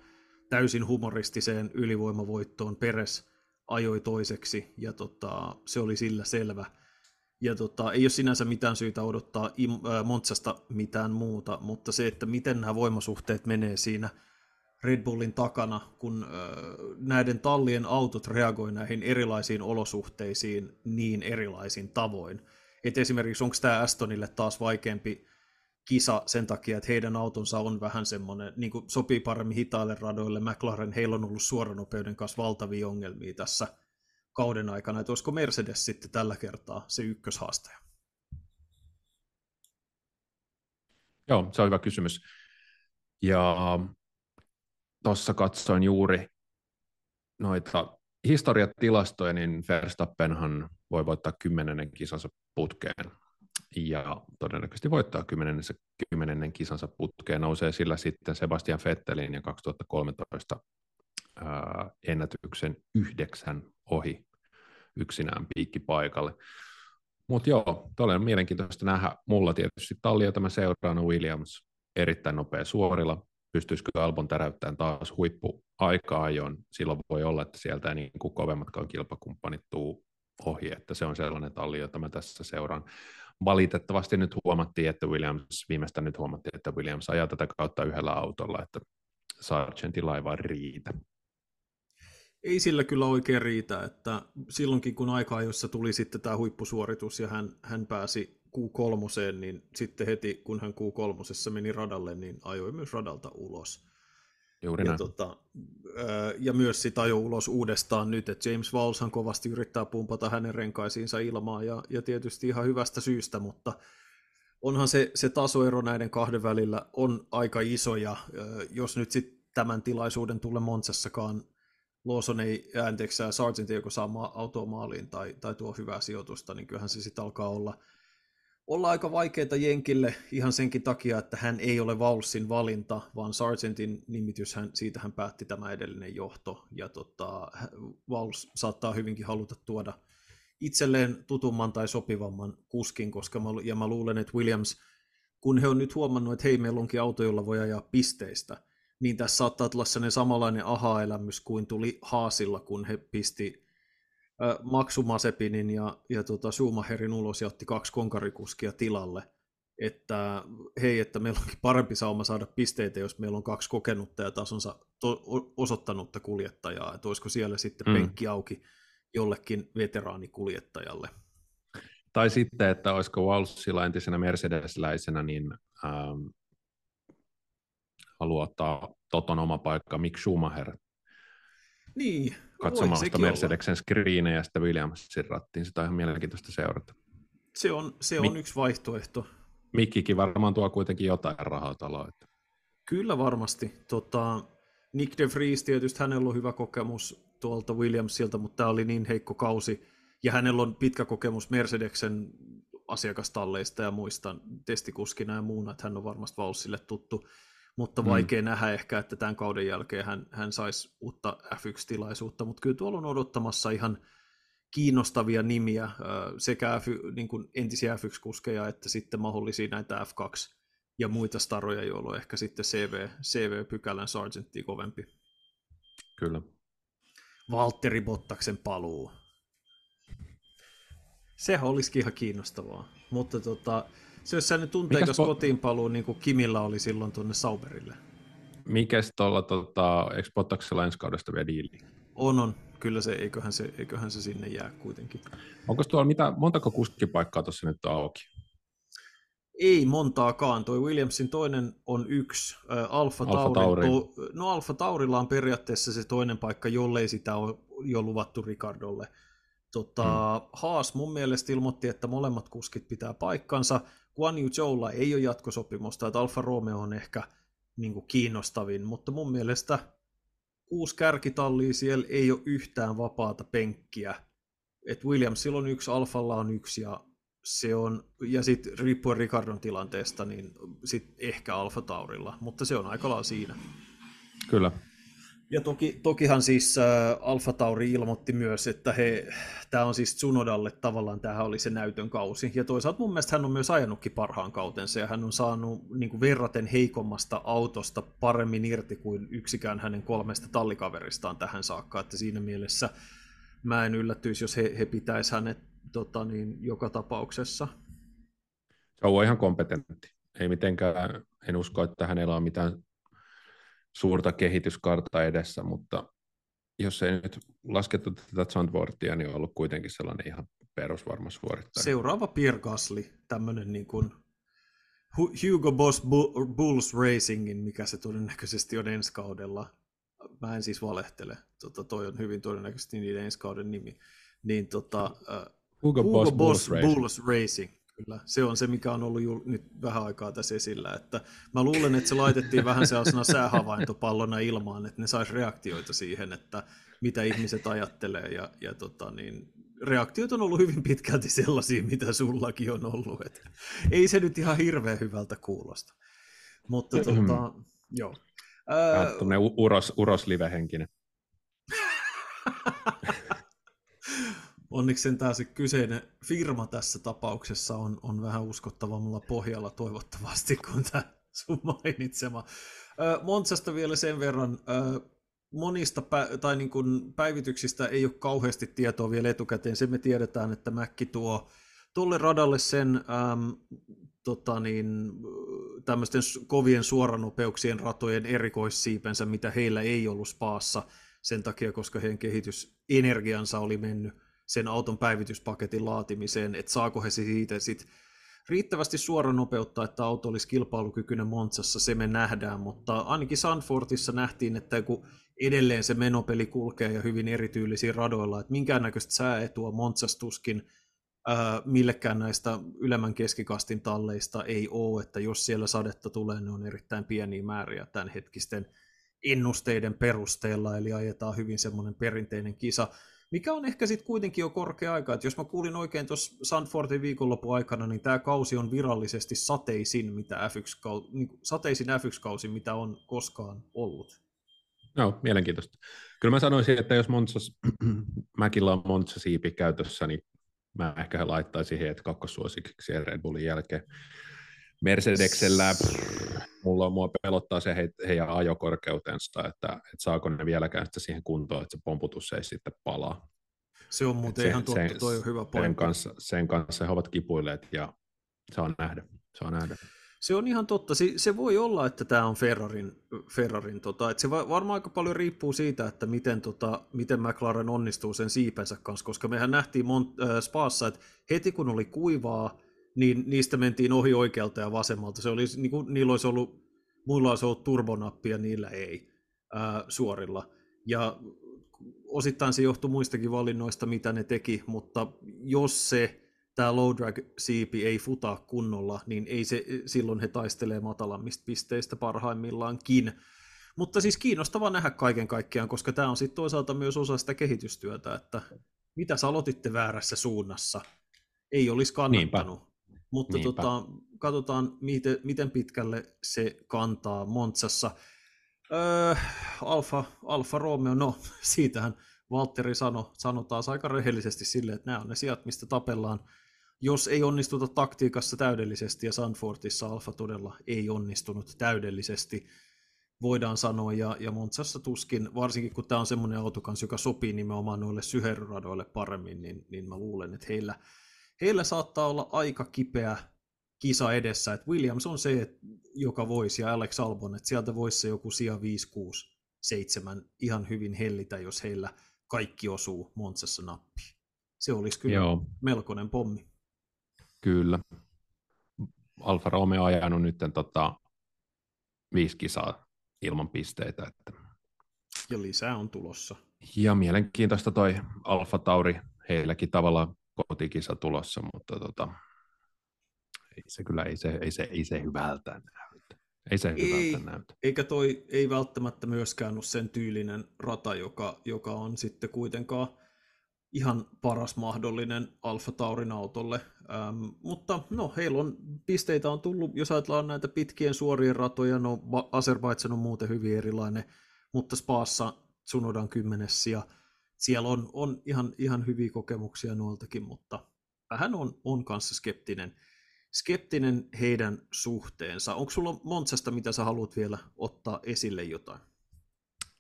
täysin humoristiseen ylivoimavoittoon, Perez ajoi toiseksi, ja tota, se oli sillä selvä. Ja tota, ei ole sinänsä mitään syytä odottaa Monzasta mitään muuta, mutta se, että miten nämä voimasuhteet menee siinä Red Bullin takana, kun näiden tallien autot reagoi näihin erilaisiin olosuhteisiin niin erilaisin tavoin. Et esimerkiksi onko tämä Astonille taas vaikeampi kisa sen takia, että heidän autonsa on vähän semmoinen, niin kuin sopii paremmin hitaille radoille. McLaren, heillä on ollut suoranopeuden kanssa valtavia ongelmia tässä kauden aikana. Et olisiko Mercedes sitten tällä kertaa se ykköshaastaja? Joo, se on hyvä kysymys. Ja tuossa katsoin juuri noita historiatilastoja, niin Verstappenhan voi voittaa kymmenennen kisansa putkeen ja todennäköisesti voittaa kymmenennessä, kymmenennen kisansa putkeen. Nousee sillä sitten Sebastian Vettelin ja kaksituhattakolmetoista ää, ennätyksen yhdeksän ohi yksinään piikkipaikalle. Mutta joo, tuolla on mielenkiintoista nähdä. Mulla tietysti tallia tämä seuraana Williams erittäin nopea suorilla. Pystyisikö Albon täräyttämään taas huippuaika-ajon? Silloin voi olla, että sieltä ei niin kuin kovemmatkaan kilpakumppanit tuu ohi, että se on sellainen talli, jota mä tässä seuraan. Valitettavasti nyt huomattiin, että Williams, viimeistään nyt huomattiin, että Williams ajaa tätä kautta yhdellä autolla, että Sargeantilla ei vaan riitä. Ei sillä kyllä oikein riitä, että silloinkin kun aikaa, jossa tuli sitten tämä huippusuoritus ja hän, hän pääsi, Q kolme, niin sitten heti kun hän Q kolme meni radalle, niin ajoi myös radalta ulos. Juuri näin. Ja, tota, ja myös sitä ajoi ulos uudestaan nyt, että James Vowleshan kovasti yrittää pumpata hänen renkaisiinsa ilmaa ja, ja tietysti ihan hyvästä syystä, mutta onhan se, se tasoero näiden kahden välillä on aika iso ja jos nyt sitten tämän tilaisuuden tulee Monzassakaan Lawson ei äänteeksää Sargeant ei joko saa autoa maaliin tai, tai tuo hyvää sijoitusta, niin kyllähän se sitten alkaa olla, olla aika vaikeaa Jenkille ihan senkin takia, että hän ei ole Vowlesin valinta, vaan Sargeantin nimitys, hän, siitä hän päätti tämä edellinen johto. Ja tota, Vowles saattaa hyvinkin haluta tuoda itselleen tutumman tai sopivamman kuskin, koska mä, ja mä luulen, että Williams, kun he on nyt huomannut, että hei, meillä onkin auto, jolla voi ajaa pisteistä, niin tässä saattaa tulla sellainen samanlainen aha-elämys kuin tuli Haasilla, kun he pisti äh, Maksumazepinin ja, ja tota Schumacherin ulos ja otti kaksi konkarikuskia tilalle. Että hei, että meillä onkin parempi sauma saada pisteitä, jos meillä on kaksi kokenutta ja tasonsa to- osoittanutta kuljettajaa. Että olisiko siellä sitten mm. penkki auki jollekin veteraanikuljettajalle. Tai sitten, että olisiko Vowlesilla entisenä mercedesläisenä, niin... Ähm... haluaa ottaa Toton oma paikka Mick Schumacher niin, katsomaan sitä Mercedesen skriinejä ja sitten Williamsin rattiin. Sitä on ihan mielenkiintoista seurata. Se on, se on Mik- yksi vaihtoehto. Mikkikin varmaan tuo kuitenkin jotain rahaa taloon. Kyllä varmasti. Tota, Nick de Vries tietysti, hänellä on hyvä kokemus tuolta Williamsilta, mutta tämä oli niin heikko kausi. Ja hänellä on pitkä kokemus Mercedesen asiakastalleista ja muista testikuskina ja muuna, että hän on varmasti Vowlesille tuttu. Mutta vaikea mm. nähdä ehkä, että tämän kauden jälkeen hän, hän saisi uutta F yksi-tilaisuutta, mutta kyllä tuolla on odottamassa ihan kiinnostavia nimiä, sekä F yksi, niin kuin entisiä F yksi-kuskeja että sitten mahdollisia näitä F kaksi ja muita staroja, joilla on ehkä sitten C V, C V-pykälän Sargeantia kovempi. Kyllä. Valtteri Bottaksen paluu. Sehän olisikin ihan kiinnostavaa, mutta tota... Se olisi sellainen tunteikas po- kotiinpaluu, niin kuin Kimillä oli silloin tuonne Sauberille. Mikäs tuolla, tota, eikö Bottaksella ensi kaudesta vielä diili? On, on. Kyllä se, eiköhän se, eiköhän se sinne jää kuitenkin. Onko tuolla mitä, montako kuskipaikkaa tuossa nyt auki? Ei montaakaan. Toi Williamsin toinen on yksi. Äh, Alfa Tauri. No Alfa Taurilla on periaatteessa se toinen paikka, jollei sitä ole jo luvattu Ricardolle. Tota, hmm. Haas mun mielestä ilmoitti, että molemmat kuskit pitää paikkansa. Guan Yu Zhoulla ei ole jatkosopimusta, että Alfa Romeo on ehkä niin kuin kiinnostavin, mutta mun mielestä kuusi kärkitallia siellä ei ole yhtään vapaata penkkiä. Et Williamsilla on yksi, Alfalla on yksi ja, se on, ja sitten riippuen Ricardon tilanteesta, niin sit ehkä Alfa Taurilla, mutta se on aika lailla siinä. Kyllä. Ja toki, tokihan siis äh, Alfa Tauri ilmoitti myös, että tämä on siis Tsunodalle tavallaan, tämähän oli se näytön kausi. Ja toisaalta mun mielestä hän on myös ajanutkin parhaan kautensa ja hän on saanut niin kuin verraten heikommasta autosta paremmin irti kuin yksikään hänen kolmesta tallikaveristaan tähän saakka. Että siinä mielessä mä en yllättyisi, jos he, he pitäisi hänet tota niin, joka tapauksessa. Se on ihan kompetentti. Ei mitenkään, en usko, että hänellä on mitään... suurta kehityskartaa edessä, mutta jos ei nyt laskettu tätä Zandvoortia, niin on ollut kuitenkin sellainen ihan perusvarma suorittaja. Seuraava Pierre Gasly, tämmöinen niin kuin Hugo Boss Bulls Racingin, mikä se todennäköisesti on ensi kaudella. Mä en siis valehtele, tota, toi on hyvin todennäköisesti niiden ensi kauden nimi. Niin, tota, Hugo, Hugo Boss, Boss Bulls, Bulls Racing. Kyllä. Se on se, mikä on ollut ju- nyt vähän aikaa tässä esillä. Että mä luulen, että se laitettiin vähän sellaisena säähavaintopallona ilmaan, että ne saisi reaktioita siihen, että mitä ihmiset ajattelee. Ja, ja tota niin, reaktiot on ollut hyvin pitkälti sellaisia, mitä sullakin on ollut. Et ei se nyt ihan hirveän hyvältä kuulosta. Mutta mm-hmm. tota, joo. Ää... Tuommoinen u- uros, uroslivehenkinen. Onneksi sentään se kyseinen firma tässä tapauksessa on, on vähän uskottavammalla pohjalla toivottavasti kuin tämä sun mainitsema. Monzasta vielä sen verran, monista pä- tai niin kuin päivityksistä ei ole kauheasti tietoa vielä etukäteen. Se me tiedetään, että Mäkki tuo tuolle radalle sen äm, tota niin, tämmöisten kovien suoranopeuksien ratojen erikoissiipensä, mitä heillä ei ollut Spaassa sen takia, koska heidän kehitysenergiansa oli mennyt sen auton päivityspaketin laatimiseen, että saako he siitä sit riittävästi suoranopeutta, että auto olisi kilpailukykyinen Monzassa, se me nähdään, mutta ainakin Zandvoortissa nähtiin, että kun edelleen se menopeli kulkee ja hyvin erityylisiä radoilla, että minkäännäköistä sääetua Monzastuskin ää, millekään näistä ylemmän keskikastin talleista ei ole, että jos siellä sadetta tulee, ne on erittäin pieniä määriä tämän hetkisten ennusteiden perusteella, eli ajetaan hyvin semmoinen perinteinen kisa, mikä on ehkä sitten kuitenkin jo korkea aika, että jos mä kuulin oikein tuossa Zandvoortin viikonlopun aikana, niin tämä kausi on virallisesti sateisin, mitä F yksi, sateisin F yksi-kausi, mitä on koskaan ollut. No, mielenkiintoista. Kyllä mä sanoisin, että jos Monzas, mäkillä on Monza-siipi käytössä, niin mä ehkä laittaisin heidät kakkosuosikiksi Red Bullin jälkeen. Mercedeksellä prr, mulla on, mua pelottaa se he, heidän ajokorkeutensa, että, että saako ne vieläkään sitä siihen kuntoon, että se pomputus ei sitten palaa. Se on muuten ihan totta, sen, toi on hyvä pointti. Sen kanssa, sen kanssa he ovat kipuilleet ja saa nähdä, saa nähdä. Se on ihan totta. Se, se voi olla, että tämä on Ferrarin, Ferrarin tota, että se varmaan aika paljon riippuu siitä, että miten, tota, miten McLaren onnistuu sen siipensä kanssa, koska mehän nähtiin Mont- äh, Spaassa, että heti kun oli kuivaa, niin niistä mentiin ohi oikealta ja vasemmalta. Se oli, niin kuin, niillä olisi ollut, muilla olisi ollut turbonappi ja niillä ei ää, suorilla. Ja osittain se johtui muistakin valinnoista, mitä ne teki, mutta jos se tämä low drag-siipi ei futaa kunnolla, niin ei se, silloin he taistelee matalammista pisteistä parhaimmillaankin. Mutta siis kiinnostavaa nähdä kaiken kaikkiaan, koska tämä on sitten toisaalta myös osa sitä kehitystyötä, että mitä sä aloititte väärässä suunnassa, ei olisi kannattanut. Niinpä. Mutta tota, katsotaan, miten, miten pitkälle se kantaa Monzassa. Öö, Alfa, Alfa Romeo, no siitähän Valtteri sano, sanotaan aika rehellisesti silleen, että nämä on ne sijat, mistä tapellaan. Jos ei onnistuta taktiikassa täydellisesti, ja Zandvoortissa Alfa todella ei onnistunut täydellisesti, voidaan sanoa, ja, ja Monzassa tuskin, varsinkin kun tämä on semmoinen autokans, joka sopii nimenomaan noille syherradoille paremmin, niin, niin mä luulen, että heillä Heillä saattaa olla aika kipeä kisa edessä, että Williams on se, joka voisi, ja Alex Albon, että sieltä voisi se joku sija viisi, kuusi, seitsemän ihan hyvin hellitä, jos heillä kaikki osuu Monzassa nappiin. Se olisi kyllä Joo. melkoinen pommi. Kyllä. Alfa Romeo on ajanut nyt tota, viisi kisaa ilman pisteitä. Että... Ja lisää on tulossa. Ja mielenkiintoista toi Alfa Tauri, heilläkin tavallaan kotikisa tulossa, mutta tota, ei se kyllä ei se, ei se, ei se hyvältä näytä. Ei se hyvältä ei, näytä. Eikä toi ei välttämättä myöskään ole sen tyylinen rata, joka, joka on sitten kuitenkaan ihan paras mahdollinen Alfa Taurin autolle. Ähm, mutta no, heillä on, pisteitä on tullut, jos ajatellaan näitä pitkien suorien ratoja, no Azerbaidžan on muuten hyvin erilainen, mutta Spaassa Tsunodan kymmenessä ja siellä on, on ihan, ihan hyviä kokemuksia noiltakin, mutta vähän on, on kanssa skeptinen, skeptinen heidän suhteensa. Onko sulla Monzasta, mitä sä haluat vielä ottaa esille jotain?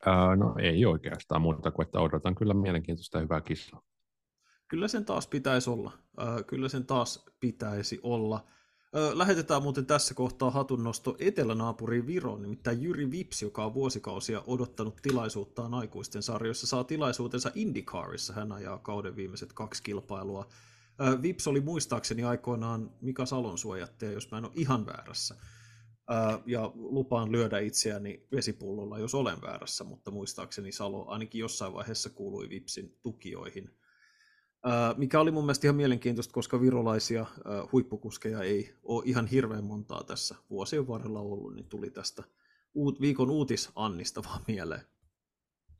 Ää, no ei oikeastaan muuta kuin, että odotan kyllä mielenkiintoista hyvää kisaa. Kyllä sen taas pitäisi olla. Ää, kyllä sen taas pitäisi olla. Ää, lähetetään muuten tässä kohtaa hatunnosto etelänaapuriin Viroon, nimittäin Jüri Vips, joka on vuosikausia odottanut tilaisuuttaan aikuisten sarjoissa, saa tilaisuutensa IndyCarissa. Hän ajaa kauden viimeiset kaksi kilpailua. Ää, Vips oli muistaakseni aikoinaan Mika Salon suojattaja, jos mä en ole ihan väärässä. Ää, ja lupaan lyödä itseäni vesipullolla, jos olen väärässä, mutta muistaakseni Salo ainakin jossain vaiheessa kuului Vipsin tukijoihin. Mikä oli mun mielestä ihan mielenkiintoista, koska virolaisia huippukuskeja ei ole ihan hirveän montaa tässä vuosien varrella ollut, niin tuli tästä viikon uutisannista vaan mieleen.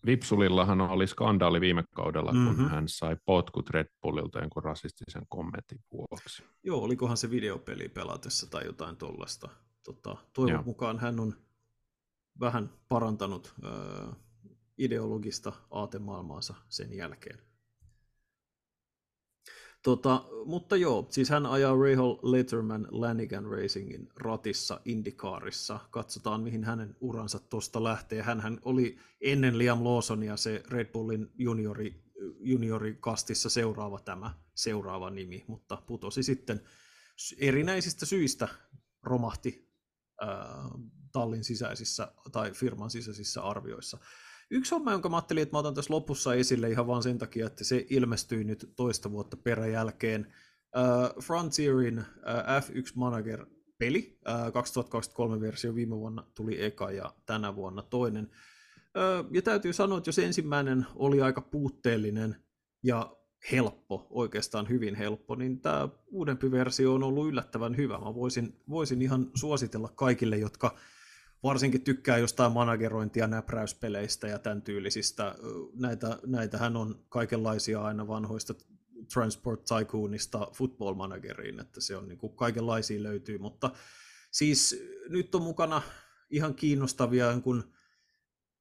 Vipsulillahan oli skandaali viime kaudella, mm-hmm. kun hän sai potkut Red Bullilta jonkun rasistisen kommentin vuoksi. Joo, olikohan se videopeli pelatessa tai jotain tuollaista. Tota, toivon Joo. mukaan hän on vähän parantanut ö, ideologista aatemaailmaansa sen jälkeen. Tota, mutta joo, siis hän ajaa Rahal Letterman Lanigan Racingin ratissa IndyCarissa. Katsotaan, mihin hänen uransa tuosta lähtee. Hänhän oli ennen Liam Lawsonia se Red Bullin juniori, juniorikastissa seuraava tämä seuraava nimi, mutta putosi sitten erinäisistä syistä, romahti ää, tallin sisäisissä tai firman sisäisissä arvioissa. Yksi homma, jonka mä ajattelin, että mä otan tässä lopussa esille ihan vaan sen takia, että se ilmestyi nyt toista vuotta peräjälkeen. Uh, Frontierin uh, F yksi Manager peli, uh, kaksituhattakaksikymmentäkolme versio viime vuonna tuli eka ja tänä vuonna toinen. Uh, ja täytyy sanoa, että jos ensimmäinen oli aika puutteellinen ja helppo, oikeastaan hyvin helppo, niin tämä uudempi versio on ollut yllättävän hyvä. Mä voisin, voisin ihan suositella kaikille, jotka varsinkin tykkää jostain managerointia, näpräyspeleistä ja tämän tyylisistä. Näitä, näitähän on kaikenlaisia aina vanhoista Transport Tycoonista Football Manageriin, että se on niin kuin kaikenlaisia löytyy, mutta siis nyt on mukana ihan kiinnostavia kun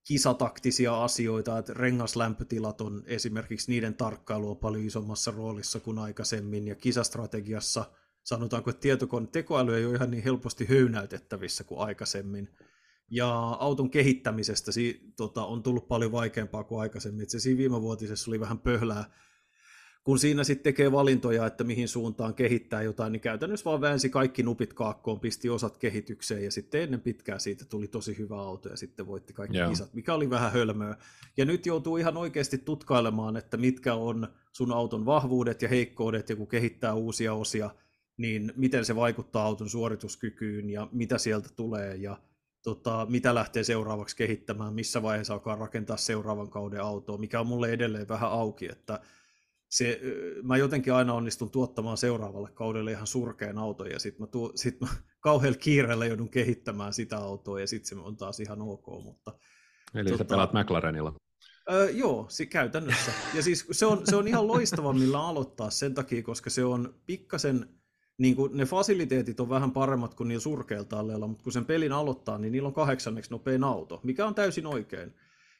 kisataktisia asioita, että rengaslämpötilat on esimerkiksi, niiden tarkkailu on paljon isommassa roolissa kuin aikaisemmin, ja kisastrategiassa sanotaanko, että tietokone tekoäly ei ole ihan niin helposti höynäytettävissä kuin aikaisemmin, ja auton kehittämisestä si, tota, on tullut paljon vaikeampaa kuin aikaisemmin, että se siinä viimevuotisessa oli vähän pöhlää, kun siinä sitten tekee valintoja, että mihin suuntaan kehittää jotain, niin käytännössä vaan väänsi kaikki nupit kaakkoon, pisti osat kehitykseen, ja sitten ennen pitkään siitä tuli tosi hyvä auto, ja sitten voitti kaikki yeah. kisat, mikä oli vähän hölmöä. Ja nyt joutuu ihan oikeasti tutkailemaan, että mitkä on sun auton vahvuudet ja heikkoudet, ja kun kehittää uusia osia, niin miten se vaikuttaa auton suorituskykyyn, ja mitä sieltä tulee, ja tota, mitä lähtee seuraavaksi kehittämään, missä vaiheessa alkaa rakentaa seuraavan kauden autoa, mikä on mulle edelleen vähän auki, että Se, mä jotenkin aina onnistun tuottamaan seuraavalle kaudelle ihan surkeen auto, ja sitten mä, sit mä kauhealla kiireellä joudun kehittämään sitä autoa, ja sitten se on taas ihan ok. Mutta, eli tota, sä pelaat McLarenilla? Öö, joo, si, käytännössä. Ja siis se on, se on ihan loistava, millä aloittaa sen takia, koska se on pikkasen, niin kun ne fasiliteetit on vähän paremmat kuin niillä surkeilla talleilla, mutta kun sen pelin aloittaa, niin niillä on kahdeksanneksi nopein auto, mikä on täysin oikein.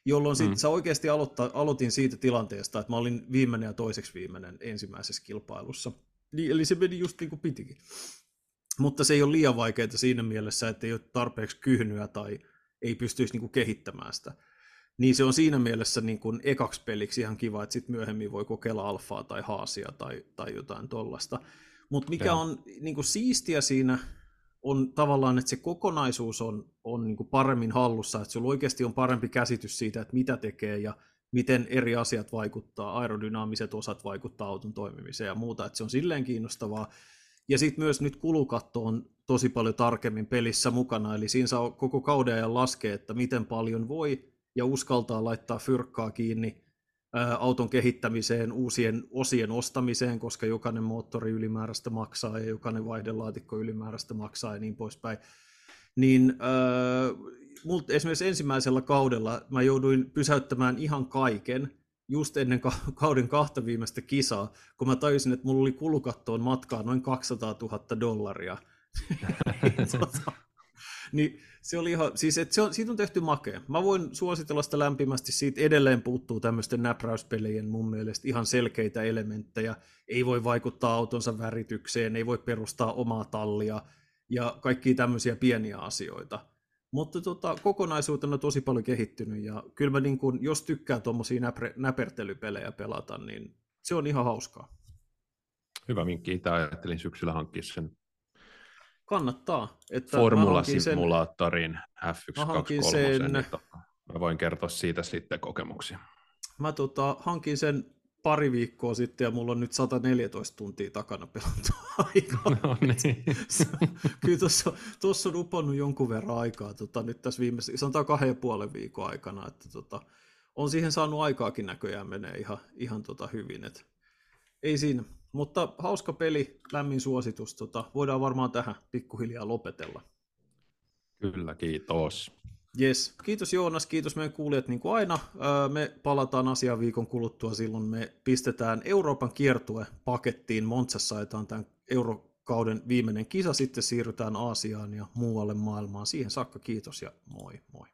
Jolloin sit, mm. sä oikeasti aloittaa, aloitin siitä tilanteesta, että mä olin viimeinen ja toiseksi viimeinen ensimmäisessä kilpailussa. Eli se meni just niin kuin pitikin. Mutta se ei ole liian vaikeaa siinä mielessä, että ei ole tarpeeksi kyhnyä tai ei pystyisi niin kuin kehittämään sitä. Niin se on siinä mielessä niin kuin ekaksi peliksi ihan kiva, että sit myöhemmin voi kokeilla alfaa tai haasia tai, tai jotain tollasta. Mutta mikä ja. on niin kuin siistiä siinä on tavallaan, että se kokonaisuus on, on niin kuin paremmin hallussa, että sulla oikeasti on parempi käsitys siitä, että mitä tekee ja miten eri asiat vaikuttaa, aerodynaamiset osat vaikuttaa auton toimimiseen ja muuta, että se on silleen kiinnostavaa. Ja sitten myös nyt kulukatto on tosi paljon tarkemmin pelissä mukana, eli siinä saa koko kauden ajan laskea, että miten paljon voi ja uskaltaa laittaa fyrkkaa kiinni ää, auton kehittämiseen, uusien osien ostamiseen, koska jokainen moottori ylimääräistä maksaa ja jokainen vaihdelaatikko ylimääräistä maksaa ja niin poispäin. Niin äh, mult, esimerkiksi ensimmäisellä kaudella mä jouduin pysäyttämään ihan kaiken just ennen ka- kauden kahta viimeistä kisaa, kun mä tajusin, että mulla oli kulukattoon matkaa noin kaksisataatuhatta dollaria. tota, niin se oli ihan, siis et se on, siitä on tehty makea. Mä voin suositella sitä lämpimästi, siitä edelleen puuttuu tämmöisten näpräyspelien mun mielestä ihan selkeitä elementtejä. Ei voi vaikuttaa autonsa väritykseen, ei voi perustaa omaa tallia. Ja kaikkia tämmöisiä pieniä asioita. Mutta tota, kokonaisuutena on tosi paljon kehittynyt, ja kyllä mä niin kun, jos tykkää tuommoisia näpre- näpertelypelejä pelata, niin se on ihan hauskaa. Hyvä minkki, itse ajattelin syksyllä hankkia sen. Kannattaa. Että Formula-simulaattorin F yksi kaksikymmentäkolme. Sen, niin mä voin kertoa siitä sitten kokemuksia. Mä tota, hankin sen pari viikkoa sitten, ja mulla on nyt sataneljätoista tuntia takana pelattua aikaa. No niin. Kyllä tuossa, tuossa on uponnut jonkun verran aikaa, tota, nyt tässä viimeisessä, sanotaan kahden ja puolen viikon aikana, että tota, on siihen saanut aikaakin näköjään, menee ihan, ihan tota hyvin. Et, ei siinä, mutta hauska peli, lämmin suositus, tota, voidaan varmaan tähän pikkuhiljaa lopetella. Kyllä, kiitos. Yes. Kiitos Joonas, kiitos meidän kuulijat niin kuin aina. Me palataan asiaan viikon kuluttua, silloin me pistetään Euroopan kiertue pakettiin. Monzassa ajetaan tämän eurokauden viimeinen kisa, sitten siirrytään Aasiaan ja muualle maailmaan. Siihen saakka kiitos ja moi moi.